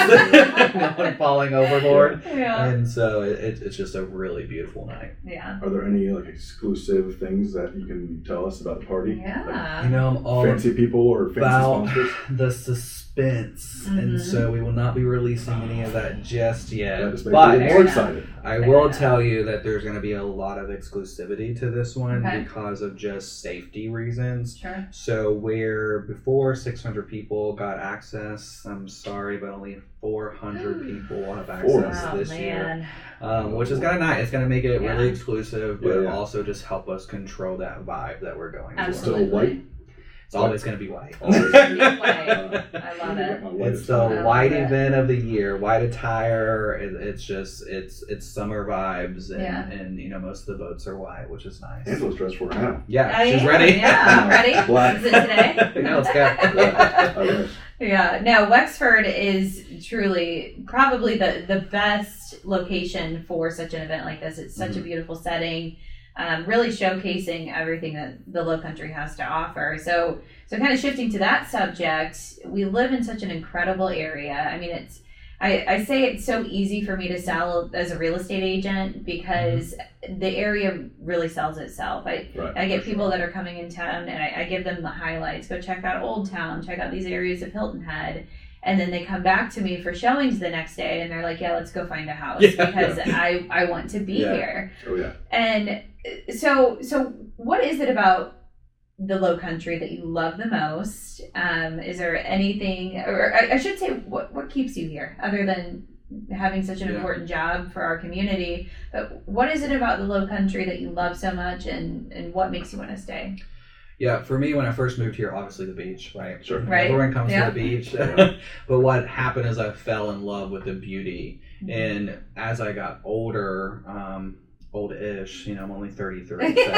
no one falling overboard. Yeah. And so it, it's just a really beautiful night. Yeah. Are there any like exclusive things that you can tell us about the party? Yeah. Like, you know, I'm all fancy people or fancy sponsors. The suspense. Mm-hmm. And so we will not be releasing any of that just yet. That just makes but me more excited. I will tell you that there's going to be a lot of exclusivity to this one okay. because of just safety reasons. Sure. So where before six hundred people got access, I'm sorry, but only four hundred people will have access wow, this man. year, um, which is kind of nice. It's going to make it yeah. really exclusive, but yeah, yeah. also just help us control that vibe that we're going Absolutely. for. So white? It's what? always going to be white. Always going to be white. I love it. It's the white event of the year. White attire. It, it's just, it's it's summer vibes, and, yeah. and you know, most of the boats are white, which is nice. Angela's dressed for it now. Yeah, I she's am. ready. Yeah, I'm ready. Black. Is it today? No, it's good. Yeah, no, Wexford is truly probably the, the best location for such an event like this. It's such mm-hmm. a beautiful setting, um, really showcasing everything that the Lowcountry has to offer. So, so kind of shifting to that subject, we live in such an incredible area. I mean, it's I, I say it's so easy for me to sell as a real estate agent because mm-hmm. the area really sells itself. I, right, I get people sure. that are coming in town and I, I give them the highlights. Go check out Old Town, check out these areas of Hilton Head. And then they come back to me for showings the next day and they're like, yeah, let's go find a house yeah, because yeah. I, I want to be yeah. here. Oh, yeah. And so, so what is it about the Lowcountry that you love the most? Um, is there anything, or I, I should say, what what keeps you here other than having such an yeah. important job for our community? But what is it about the Lowcountry that you love so much, and, and what makes you want to stay? Yeah, for me, when I first moved here, obviously the beach, right? Sure. Right. Everyone comes yeah. to the beach. But what happened is I fell in love with the beauty. Mm-hmm. And as I got older, um, old-ish, you know, I'm only thirty-three, so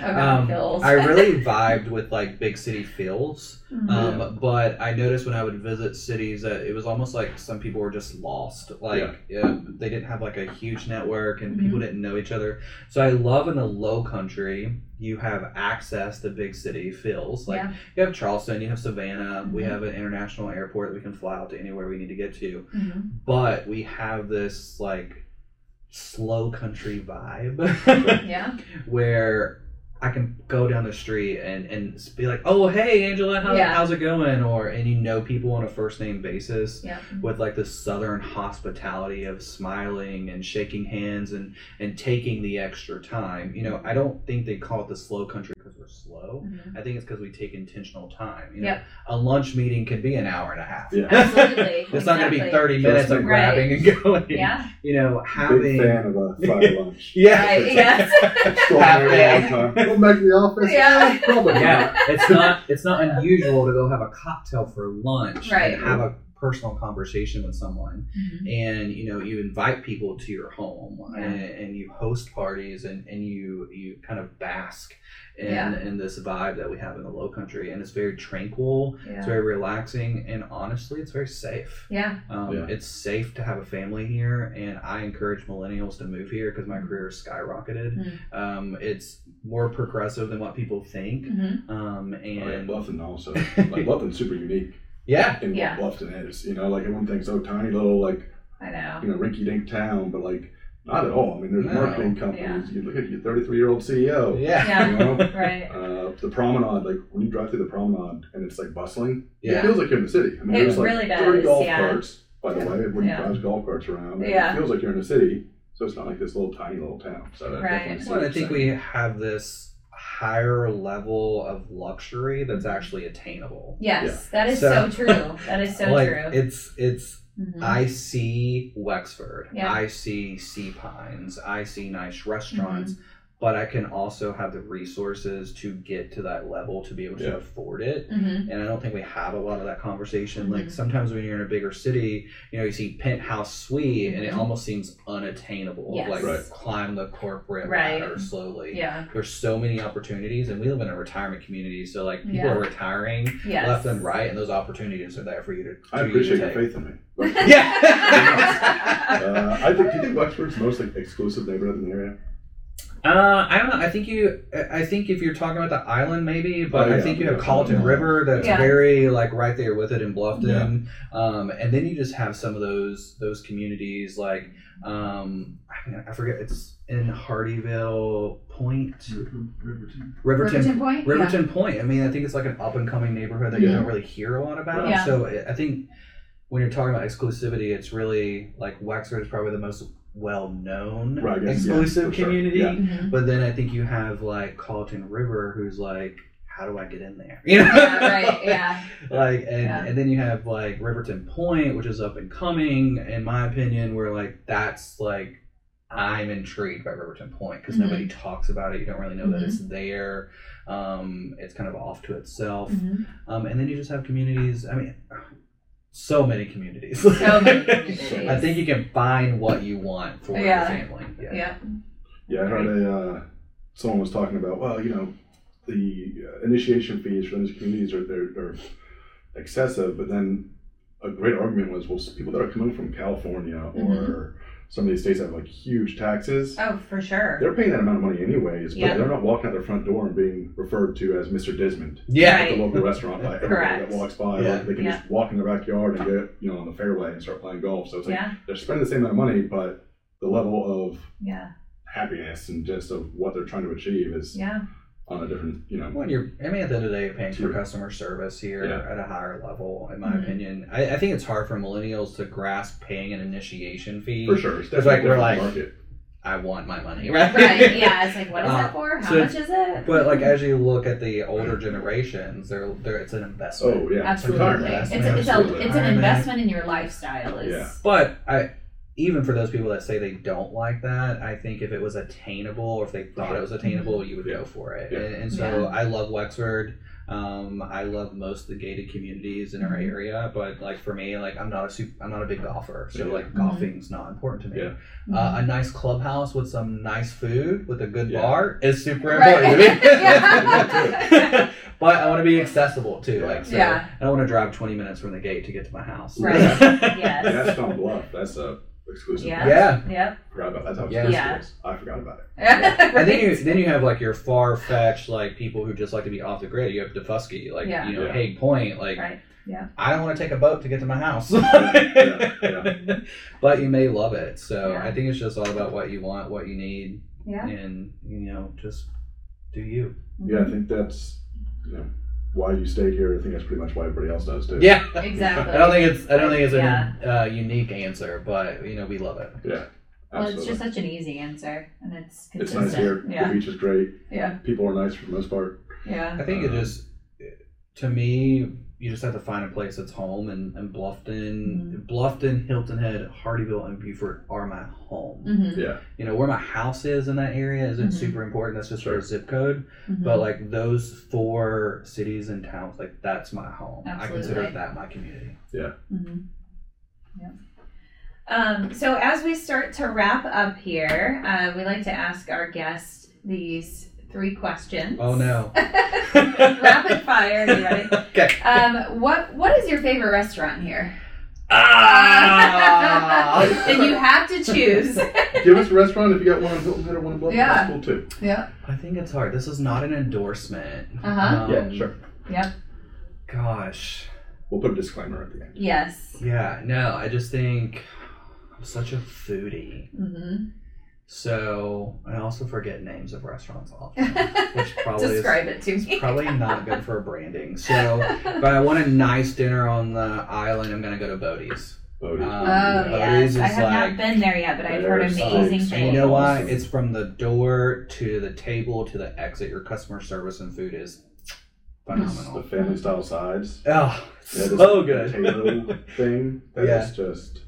um, I really vibed with like big city feels, mm-hmm. um, but I noticed when I would visit cities that it was almost like some people were just lost, like yeah. uh, they didn't have like a huge network and mm-hmm. people didn't know each other. So I love in the Lowcountry you have access to big city feels. Like yeah. you have Charleston, you have Savannah, mm-hmm. we have an international airport that we can fly out to anywhere we need to get to, mm-hmm. but we have this like slow country vibe yeah where I can go down the street and and be like, oh hey Angela, how, yeah. how's it going, or and you know people on a first name basis yeah. with like the southern hospitality of smiling and shaking hands and and taking the extra time. You know, I don't think they call it the slow country because we're slow. Mm-hmm. I think it's because we take intentional time. You know, yep. a lunch meeting can be an hour and a half. Yeah. Absolutely. It's exactly. not going to be thirty minutes of right. grabbing and going. Yeah. You know, having big fan of a fire lunch. yeah. Right. Yes. Go back to the office. Yeah. Probably not. Yeah. It's not it's not unusual to go have a cocktail for lunch right. and have a personal conversation with someone. Mm-hmm. And you know, you invite people to your home yeah. and, and you host parties and, and you you kind of bask in yeah. in this vibe that we have in the Lowcountry. And it's very tranquil, yeah. it's very relaxing, and honestly it's very safe. Yeah. Um yeah. It's safe to have a family here, and I encourage millennials to move here because my career skyrocketed. Mm-hmm. Um it's more progressive than what people think. Mm-hmm. Um and oh, yeah, Bluffton also. Like Bluffton's super unique. Yeah, in yeah. what Bluffton is, you know, like everyone thinks, oh, tiny little, like, I know, you know, rinky-dink town, but like, not at all. I mean, there's no. marketing companies. Yeah. You look at your thirty-three-year-old C E O. Yeah, yeah. You know? Right. Uh, the promenade, like when you drive through the promenade and it's like bustling, yeah. it feels like you're in the city. I mean, it there's like really thirty does. golf yeah. carts, by the way, when yeah. you drive golf carts around. Yeah. It feels like you're in the city, so it's not like this little tiny little town. So that right. Well, I think we have this higher level of luxury that's actually attainable. Yes, yeah. that is so, so true. That is so like, true. It's it's. Mm-hmm. I see Wexford. Yeah. I see Sea Pines. I see nice restaurants. Mm-hmm. but I can also have the resources to get to that level to be able to yeah. afford it. Mm-hmm. And I don't think we have a lot of that conversation. Mm-hmm. Like sometimes when you're in a bigger city, you know, you see penthouse suite mm-hmm. and it almost seems unattainable. Yes. Like right. climb the corporate right. ladder slowly. Yeah. There's so many opportunities, and we live in a retirement community. So like people yeah. are retiring yes. left and right, and those opportunities are there for you to, to I appreciate your faith in me. Right. Yeah. uh, I think, do you think Wexford's most like exclusive neighborhood in the area? Uh, I don't know. I think you. I think if you're talking about the island, maybe, but oh, yeah. I think you have Colleton River that's yeah. very like right there with it in Bluffton, yeah. um, and then you just have some of those those communities like um, I forget it's in Hardyville Point, Riverton, Riverton, Riverton Point. Riverton yeah. Point. I mean, I think it's like an up and coming neighborhood that yeah. you don't really hear a lot about. Yeah. So I think when you're talking about exclusivity, it's really like Wexford is probably the most well-known right, guess, exclusive yeah, community sure. yeah. mm-hmm. but then I think you have like Colleton River who's like, how do I get in there, you know? Yeah, right yeah like and, yeah. and then you have like Riverton Point, which is up and coming in my opinion, where like that's like I'm intrigued by Riverton Point because mm-hmm. nobody talks about it. You don't really know mm-hmm. that it's there. Um it's kind of off to itself. Mm-hmm. Um and then you just have communities. I mean So many communities. So many communities. I think you can find what you want for yeah. your family. Yeah. Yeah. Yeah. I heard a, uh, someone was talking about, well, you know, the uh, initiation fees for those communities are they're, they're excessive, but then a great argument was, well, people that are coming from California or mm-hmm. some of these states have like huge taxes. Oh, for sure. They're paying that amount of money anyways, but yeah. they're not walking out their front door and being referred to as Mister Dismond. Yeah. At the local restaurant by everybody that walks by. Yeah. Like they can yeah. just walk in their backyard and get, you know, on the fairway and start playing golf. So it's like yeah. they're spending the same amount of money, but the level of yeah. happiness and just of what they're trying to achieve is yeah. on a different, you know. When you're, I mean, at the end of the day, you're paying for customer service here yeah. at a higher level, in my mm-hmm. opinion. I, I think it's hard for millennials to grasp paying an initiation fee. For sure. It's like, we're like, market. I want my money, right? Right, yeah. It's like, what is uh, that for? How so, much is it? But, like, as you look at the older generations, they're, they're, it's an investment. Oh, yeah. Absolutely. It's, an it's, a, it's an investment in your lifestyle. Is... Yeah. But, I... even for those people that say they don't like that, I think if it was attainable or if they thought it was attainable, you would yeah. go for it. Yeah. And, and so yeah. I love Wexford. Um, I love most of the gated communities in our area, but like for me, like I'm not a super, I'm not a big golfer, so yeah. like mm-hmm. golfing's not important to me. Yeah. Mm-hmm. Uh, a nice clubhouse with some nice food with a good yeah. bar is super right. important to me. Yeah. But I want to be accessible too, like so. Yeah. I don't want to drive twenty minutes from the gate to get to my house. Right. yes. That's not bluff. That's a exclusive. Yeah. Yeah. yeah. Forgot about that. That's how exclusive yeah. it is. I forgot about it. Yeah. And then you then you have like your far fetched like people who just like to be off the grid. You have Defusky, like yeah. you know, yeah. Hague Point, like right. yeah. I don't want to take a boat to get to my house. yeah. Yeah. But you may love it. So yeah. I think it's just all about what you want, what you need. Yeah. And you know, just do you. Mm-hmm. Yeah, I think that's you know why you stay here. I think that's pretty much why everybody else does too. Yeah, exactly. I don't think it's I don't think it's yeah. a uh, unique answer, but you know we love it. Yeah, absolutely. Well, it's just such an easy answer, and it's consistent. It's nice here. Yeah. The beach is great. Yeah, people are nice for the most part. Yeah, I think um, it just to me. You just have to find a place that's home, and, and Bluffton, mm-hmm. Bluffton, Hilton Head, Hardyville, and Beaufort are my home. Mm-hmm. Yeah, you know where my house is in that area isn't mm-hmm. super important. That's just sure. our zip code. Mm-hmm. But like those four cities and towns, like that's my home. Absolutely. I consider that my community. Yeah. Mm-hmm. Yeah. Um, so as we start to wrap up here, uh, we like to ask our guests these three questions. Oh no! Rapid fire. You ready? Okay. Um, what What is your favorite restaurant here? Ah! And you have to choose. Give us a restaurant if you got one in Hilton Head or one in Bluffton. Yeah. That's cool too. Yeah. I think it's hard. This is not an endorsement. Uh huh. Um, yeah. Sure. Yep. Gosh. We'll put a disclaimer at the end. Yes. Yeah. No, I just think I'm such a foodie. Mm-hmm. So, I also forget names of restaurants often, which probably Describe is, it to me. It's probably not good for branding. So, if I want a nice dinner on the island, I'm going to go to Bodie's. Bodie's. Um, oh, Bodie's yes. I have like, not been there yet, but I've heard amazing things. And you know why? It's from the door to the table to the exit. Your customer service and food is phenomenal. It's the family-style sides. Oh, yeah, so good. Potato thing. That yeah. is just...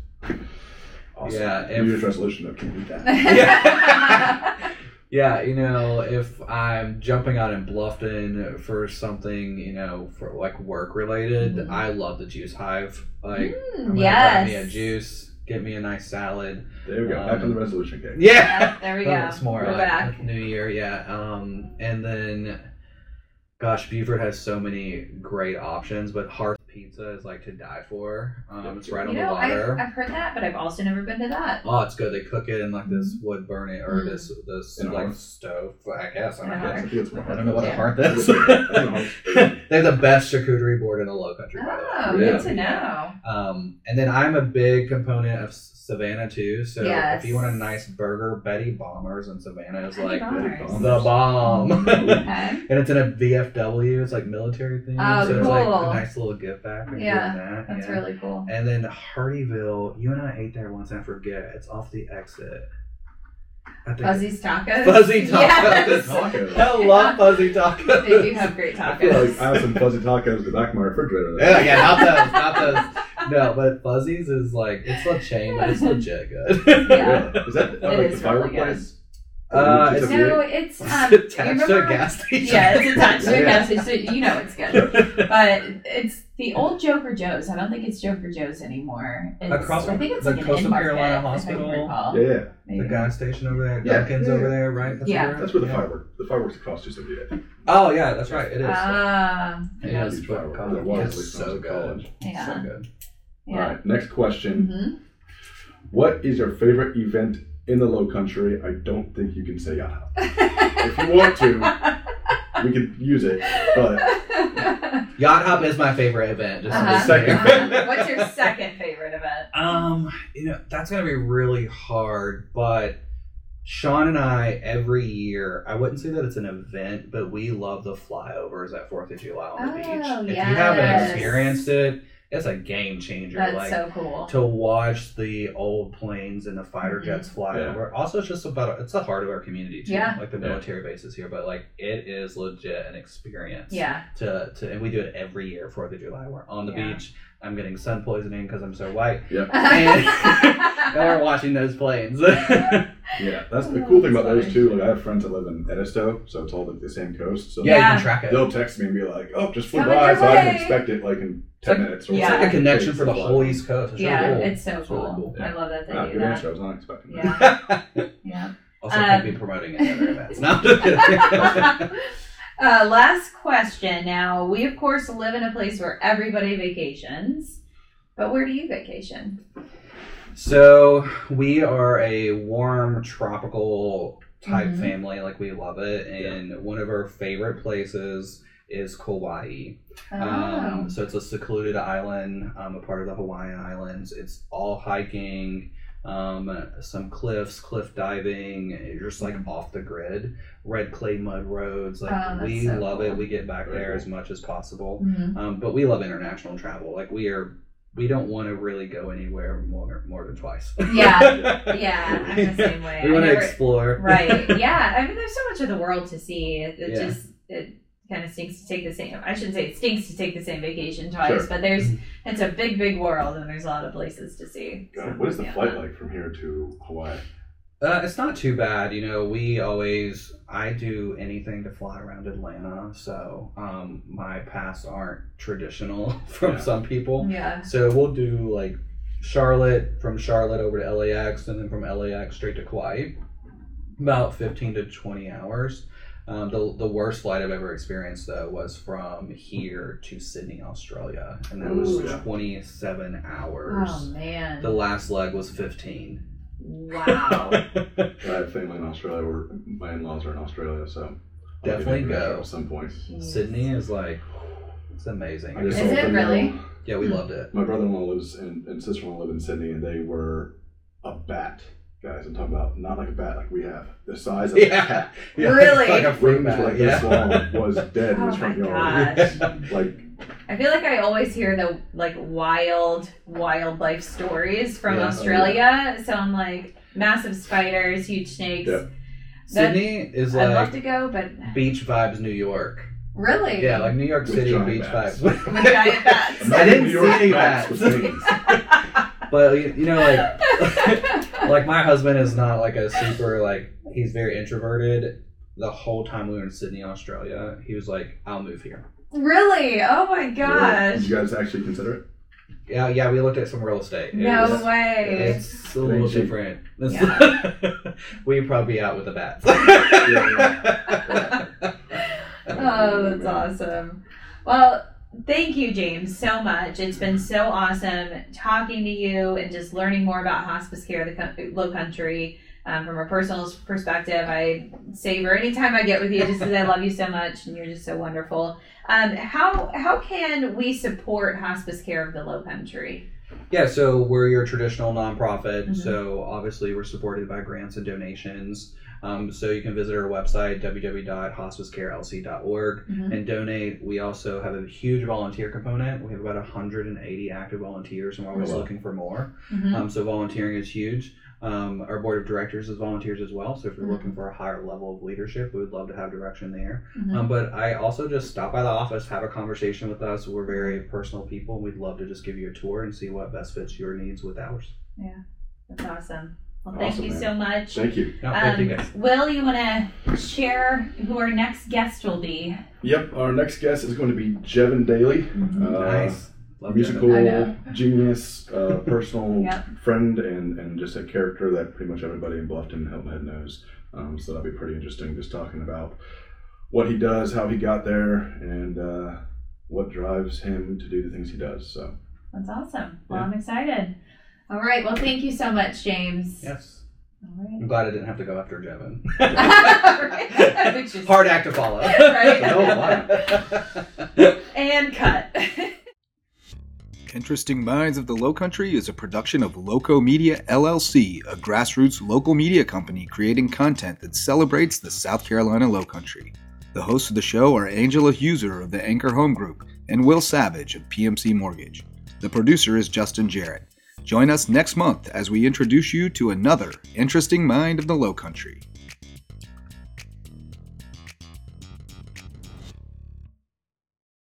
Awesome. Yeah, New Year's resolution, I can't do that. Yeah. Yeah, you know, if I'm jumping out in Bluffton for something, you know, for like work related, mm. I love the Juice Hive. Like, mm, I'm gonna yes. grab me a juice, get me a nice salad. There we go. Um, back to the resolution cake. Yeah. yeah there we go. It's more We're like back. New Year, yeah. Um, and then, gosh, Beaufort has so many great options, but Heart Pizza is like to die for. Um, it's right you on know, the water. I've, I've heard that, but I've also never been to that. Oh, it's good. They cook it in like this wood burning or mm. this this in like stove. I guess I don't, I guess. It's I don't know what yeah. a hearth is. They have the best charcuterie board in the Lowcountry. Oh, by the way. Good yeah. to know. Um, and then I'm a big component of Savannah too. So yes. if you want a nice burger, Betty Bombers in Savannah is like the bomb. Okay. And it's in a V F W. It's like military thing. Oh, so cool. It's like a nice little gift back. Yeah, that. that's yeah. really cool. And then Hardyville, you and I ate there once. I forget. It's off the exit. Fuzzy's tacos. Fuzzy tacos. Yes. tacos. I love fuzzy tacos. They do have great tacos. I feel like I have some fuzzy tacos in the back of my refrigerator. Yeah, yeah, not those, not those. No, but Fuzzy's is like, it's a chain, but it's legit good. Yeah. Is that it like is the fireplace? Really uh, it's no, it's, um, it's attached to a gas station. Yeah, it's attached to a gas station, so you know it's good. But it's the old Joker Joe's. I don't think it's Joker Joe's anymore. It's, Across from I think it's the like Coastal Carolina Hospital. Yeah, yeah. Maybe. The gas station over there, yeah. Duncan's yeah. over there, right? That's yeah, where that's where the yeah. fireworks. The fireworks across just over there. Oh yeah, that's right. It is. Uh, it yeah, is fireworks. Yeah, it's so good. Yeah. So good. Yeah. All right. Next question. Mm-hmm. What is your favorite event in the Lowcountry? I don't think you can say yaha. If you want to, we can use it. But yacht hop is my favorite event. Just uh-huh. second. Uh-huh. What's your second favorite event? Um, you know that's gonna be really hard. But Sean and I, every year, I wouldn't say that it's an event, but we love the flyovers at Fourth of July on the oh, beach. If yes. you haven't experienced it, it's a game changer. That's like, so cool. To watch the old planes and the fighter mm-hmm. jets fly yeah. over. Also, it's just about, it's the heart of our community too. Yeah. Like the military yeah. bases here, but like it is legit an experience. Yeah. To, to and we do it every year, fourth of July. We're on the yeah. beach. I'm getting sun poisoning because I'm so white. Yeah. And we're watching those planes. Yeah, that's the cool thing about those too. Like I have friends that live in Edisto, so it's all like the same coast. So yeah, you can track it. They'll text me and be like, "Oh, just flew by," so I can expect it like in ten like, minutes. Or yeah, it's like a connection for the whole East Coast. It's yeah, really cool. It's so it's cool. Really cool. Yeah. I love that they ah, do good that. Answer. I was not expecting that. Yeah. yeah. Also, um, can't be promoting any other events. No. uh, last question. Now, we of course live in a place where everybody vacations, but where do you vacation? So we are a warm, tropical type mm-hmm. family. Like we love it, and yeah. one of our favorite places is Kauai. Oh. Um, so it's a secluded island, um, a part of the Hawaiian Islands. It's all hiking, um, some cliffs, cliff diving. You're just like off the grid. Red clay mud roads. Like oh, we so love cool. it. We get back Very there cool. as much as possible. Mm-hmm. Um, but we love international travel. Like we are. We don't want to really go anywhere more more than twice. Yeah, yeah, I'm the same way. We want to explore. Right, yeah. I mean, there's so much of the world to see. It, it yeah. just, it kind of stinks to take the same, I shouldn't say it stinks to take the same vacation twice, sure. but there's, it's a big, big world and there's a lot of places to see. So what is the flight like from here to Hawaii? Uh, it's not too bad. You know, we always, I do anything to fly around Atlanta. So um, my paths aren't traditional from yeah. some people. Yeah. So we'll do like Charlotte, from Charlotte over to L A X, and then from L A X straight to Kauai. About fifteen to twenty hours. Um, the the worst flight I've ever experienced, though, was from here to Sydney, Australia. And that Ooh. was twenty-seven hours. Oh, man. The last leg was fifteen. Wow. I have family in Australia, where my in-laws are in Australia, so definitely go at some point. Jeez. Sydney is like, it's amazing. Is it really? Yeah, we loved it. My brother-in-law lives in, and sister-in-law live in Sydney, and they were a bat. Guys, I'm talking about not like a bat like we have. The size of yeah. a cat. Yeah. Really? Like a fruit bat. Like yeah. this long was dead oh in his front yard. Yeah. Like, I feel like I always hear the like wild wildlife stories from yeah, Australia. Oh, yeah. So I'm like, massive spiders, huge snakes. Yeah. Sydney is I'd like love to go, but beach vibes New York. Really? Yeah, like New York with City beach bats. Vibes. With giant bats. I didn't see any bats. bats. But you know, like, like my husband is not like a super like he's very introverted. The whole time we were in Sydney, Australia, he was like, I'll move here. Really? Oh my gosh. Really? Did you guys actually consider it? Yeah, yeah, we looked at some real estate. It no was, way. It's a little different. Yeah. We'd probably be out with the bats. Oh, that's awesome. Well, thank you, James, so much. It's been so awesome talking to you and just learning more about Hospice Care of the Lowcountry. Um, from a personal perspective, I savor any time I get with you just because I love you so much and you're just so wonderful. Um, how how can we support Hospice Care of the Lowcountry? Yeah, so we're your traditional nonprofit. Mm-hmm. So obviously we're supported by grants and donations. Um, so you can visit our website, w w w dot hospice care l c dot org, mm-hmm. and donate. We also have a huge volunteer component. We have about one hundred eighty active volunteers, and we're always cool. looking for more. Mm-hmm. Um, so volunteering is huge. Um, our board of directors is volunteers as well, so if you're mm-hmm. looking for a higher level of leadership, we would love to have direction there. Mm-hmm. Um, but I also just stop by the office, have a conversation with us. We're very personal people, and we'd love to just give you a tour and see what best fits your needs with ours. Yeah, that's awesome. Well, thank awesome, you man. so much. Thank you. No, thank um, you guys. Will, you want to share who our next guest will be? Yep, our next guest is going to be Jevin Daly. Mm-hmm. Uh, nice. Love musical genius, uh, personal yep. friend, and, and just a character that pretty much everybody in Bluffton and Hilton Head knows. Um, so that'll be pretty interesting, just talking about what he does, how he got there, and uh, what drives him to do the things he does. So that's awesome. Well, yeah. I'm excited. All right. Well, thank you so much, James. Yes. All right. I'm glad I didn't have to go after Jevin. Right. Hard act to follow. Right. Oh, wow. And cut. Interesting Minds of the Lowcountry is a production of Loco Media L L C, a grassroots local media company creating content that celebrates the South Carolina Lowcountry. The hosts of the show are Angela Huser of the Anchor Home Group and Will Savage of P M C Mortgage. The producer is Justin Jarrett. Join us next month as we introduce you to another Interesting Mind of the Lowcountry.